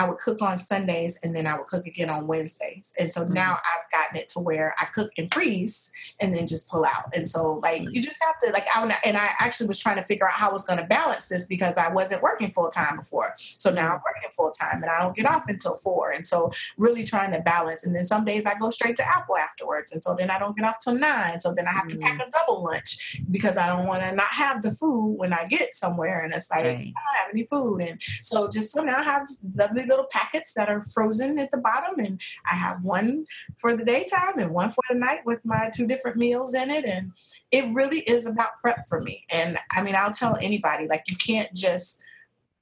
I would cook on Sundays and then I would cook again on Wednesdays. And so mm. now I've gotten it to where I cook and freeze and then just pull out. And so like, you just have to like, I would, and I actually was trying to figure out how I was going to balance this because I wasn't working full time before. So now I'm working full time and I don't get off until four. And so really trying to balance. And then some days I go straight to Apple afterwards. And so then I don't get off till nine. So then I have mm. to pack a double lunch because I don't want to not have the food when I get somewhere. And it's like, right. I don't have any food. And so just so now I have lovely little packets that are frozen at the bottom, and I have one for the daytime and one for the night with my two different meals in it. And it really is about prep for me. And I mean, I'll tell anybody, like, you can't just,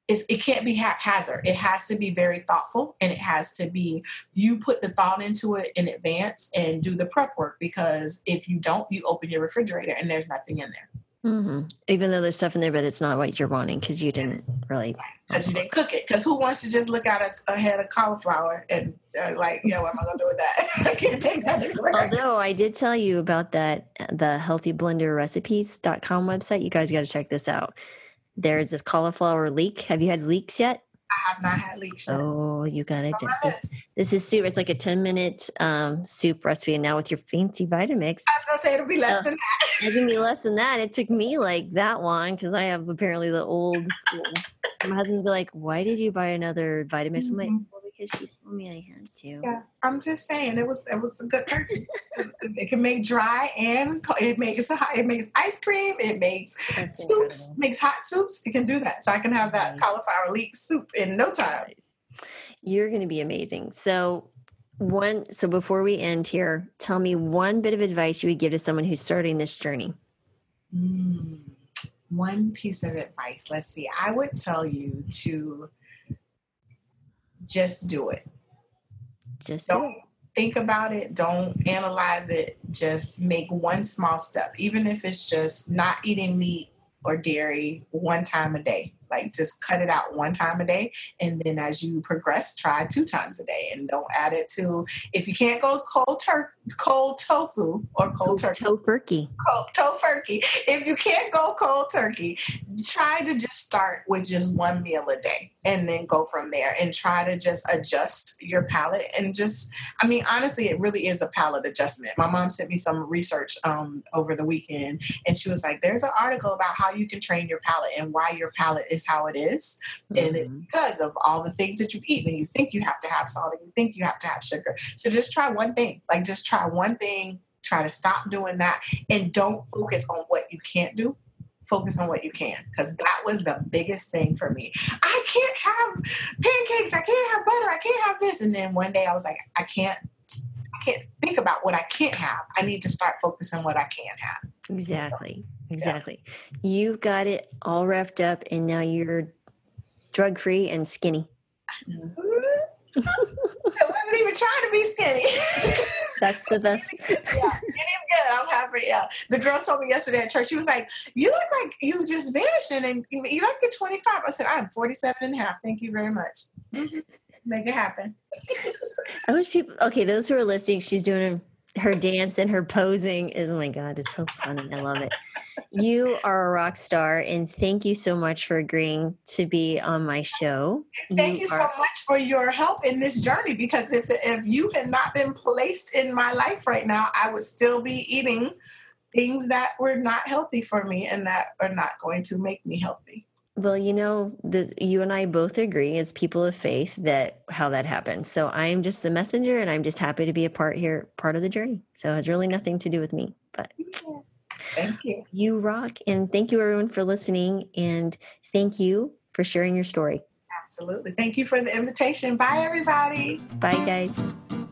it's, it can't be haphazard. It has to be very thoughtful, and it has to be, you put the thought into it in advance and do the prep work, because if you don't, you open your refrigerator and there's nothing in there. Mm-hmm. Even though there's stuff in there, but it's not what you're wanting because you didn't really. Because you didn't cook it. Because who wants to just look at a, a head of cauliflower and uh, like, yeah, what am I going to do with that? I can't take that anywhere. Although I did tell you about that, the healthy blender recipes dot com website. You guys got to check this out. There's this cauliflower leek. Have you had leeks yet? I have not had leeks yet. Oh, you got to do this. This is soup. It's like a ten minute um, soup recipe. And now with your fancy Vitamix. I was going to say it'll be less uh, than that. It's going to be less than that. It took me like that long because I have apparently the old school. My husband's be like, why did you buy another Vitamix? Mm-hmm. I'm like, well, because she told me I had to. Yeah, I'm just saying it was it was a good purchase. It can make dry and it makes a hot, it makes ice cream. It makes That's soups, incredible. Makes hot soups. It can do that. So I can have that nice. Cauliflower leek soup in no time. You're going to be amazing. So one. So before we end here, tell me one bit of advice you would give to someone who's starting this journey. Mm, one piece of advice. Let's see. I would tell you to just do it. Just don't do it. Think about it. Don't analyze it. Just make one small step, even if it's just not eating meat or dairy one time a day. Like, just cut it out one time a day. And then as you progress, try two times a day, and don't add it to, if you can't go cold tur- cold tofu or cold turkey. Tofurkey. Cold tofurkey. If you can't go cold turkey, try to just start with just one meal a day and then go from there, and try to just adjust your palate. And just, I mean, honestly, it really is a palate adjustment. My mom sent me some research um, over the weekend, and she was like, there's an article about how you can train your palate and why your palate is how it is. Mm-hmm. And it's because of all the things that you've eaten. You think you have to have salt, and you think you have to have sugar. So just try one thing, like just try one thing, try to stop doing that, and don't focus on what you can't do. Focus on what you can, because that was the biggest thing for me. I can't have pancakes. I can't have butter. I can't have this. And then one day I was like, I can't, I can't think about what I can't have. I need to start focusing on what I can have. Exactly. So, exactly. Yeah. You got it all wrapped up, and now you're drug free and skinny. I wasn't even trying to be skinny. That's the best. Yeah, it is good. I'm happy. Yeah. The girl told me yesterday at church, she was like, you look like you just vanishing, and you look like you're twenty-five. I said, I'm forty-seven and a half. Thank you very much. Mm-hmm. Make it happen. I wish people, okay, those who are listening, she's doing her dance and her posing is, oh my God, it's so funny. I love it. You are a rock star, and thank you so much for agreeing to be on my show. Thank you, you so are- much for your help in this journey, because if if you had not been placed in my life right now, I would still be eating things that were not healthy for me and that are not going to make me healthy. Well, you know, the, you and I both agree as people of faith that how that happened. So I am just the messenger, and I'm just happy to be a part here, part of the journey. So it has really nothing to do with me, but... Yeah. Thank you. You rock. And thank you, everyone, for listening. And thank you for sharing your story. Absolutely. Thank you for the invitation. Bye, everybody. Bye, guys.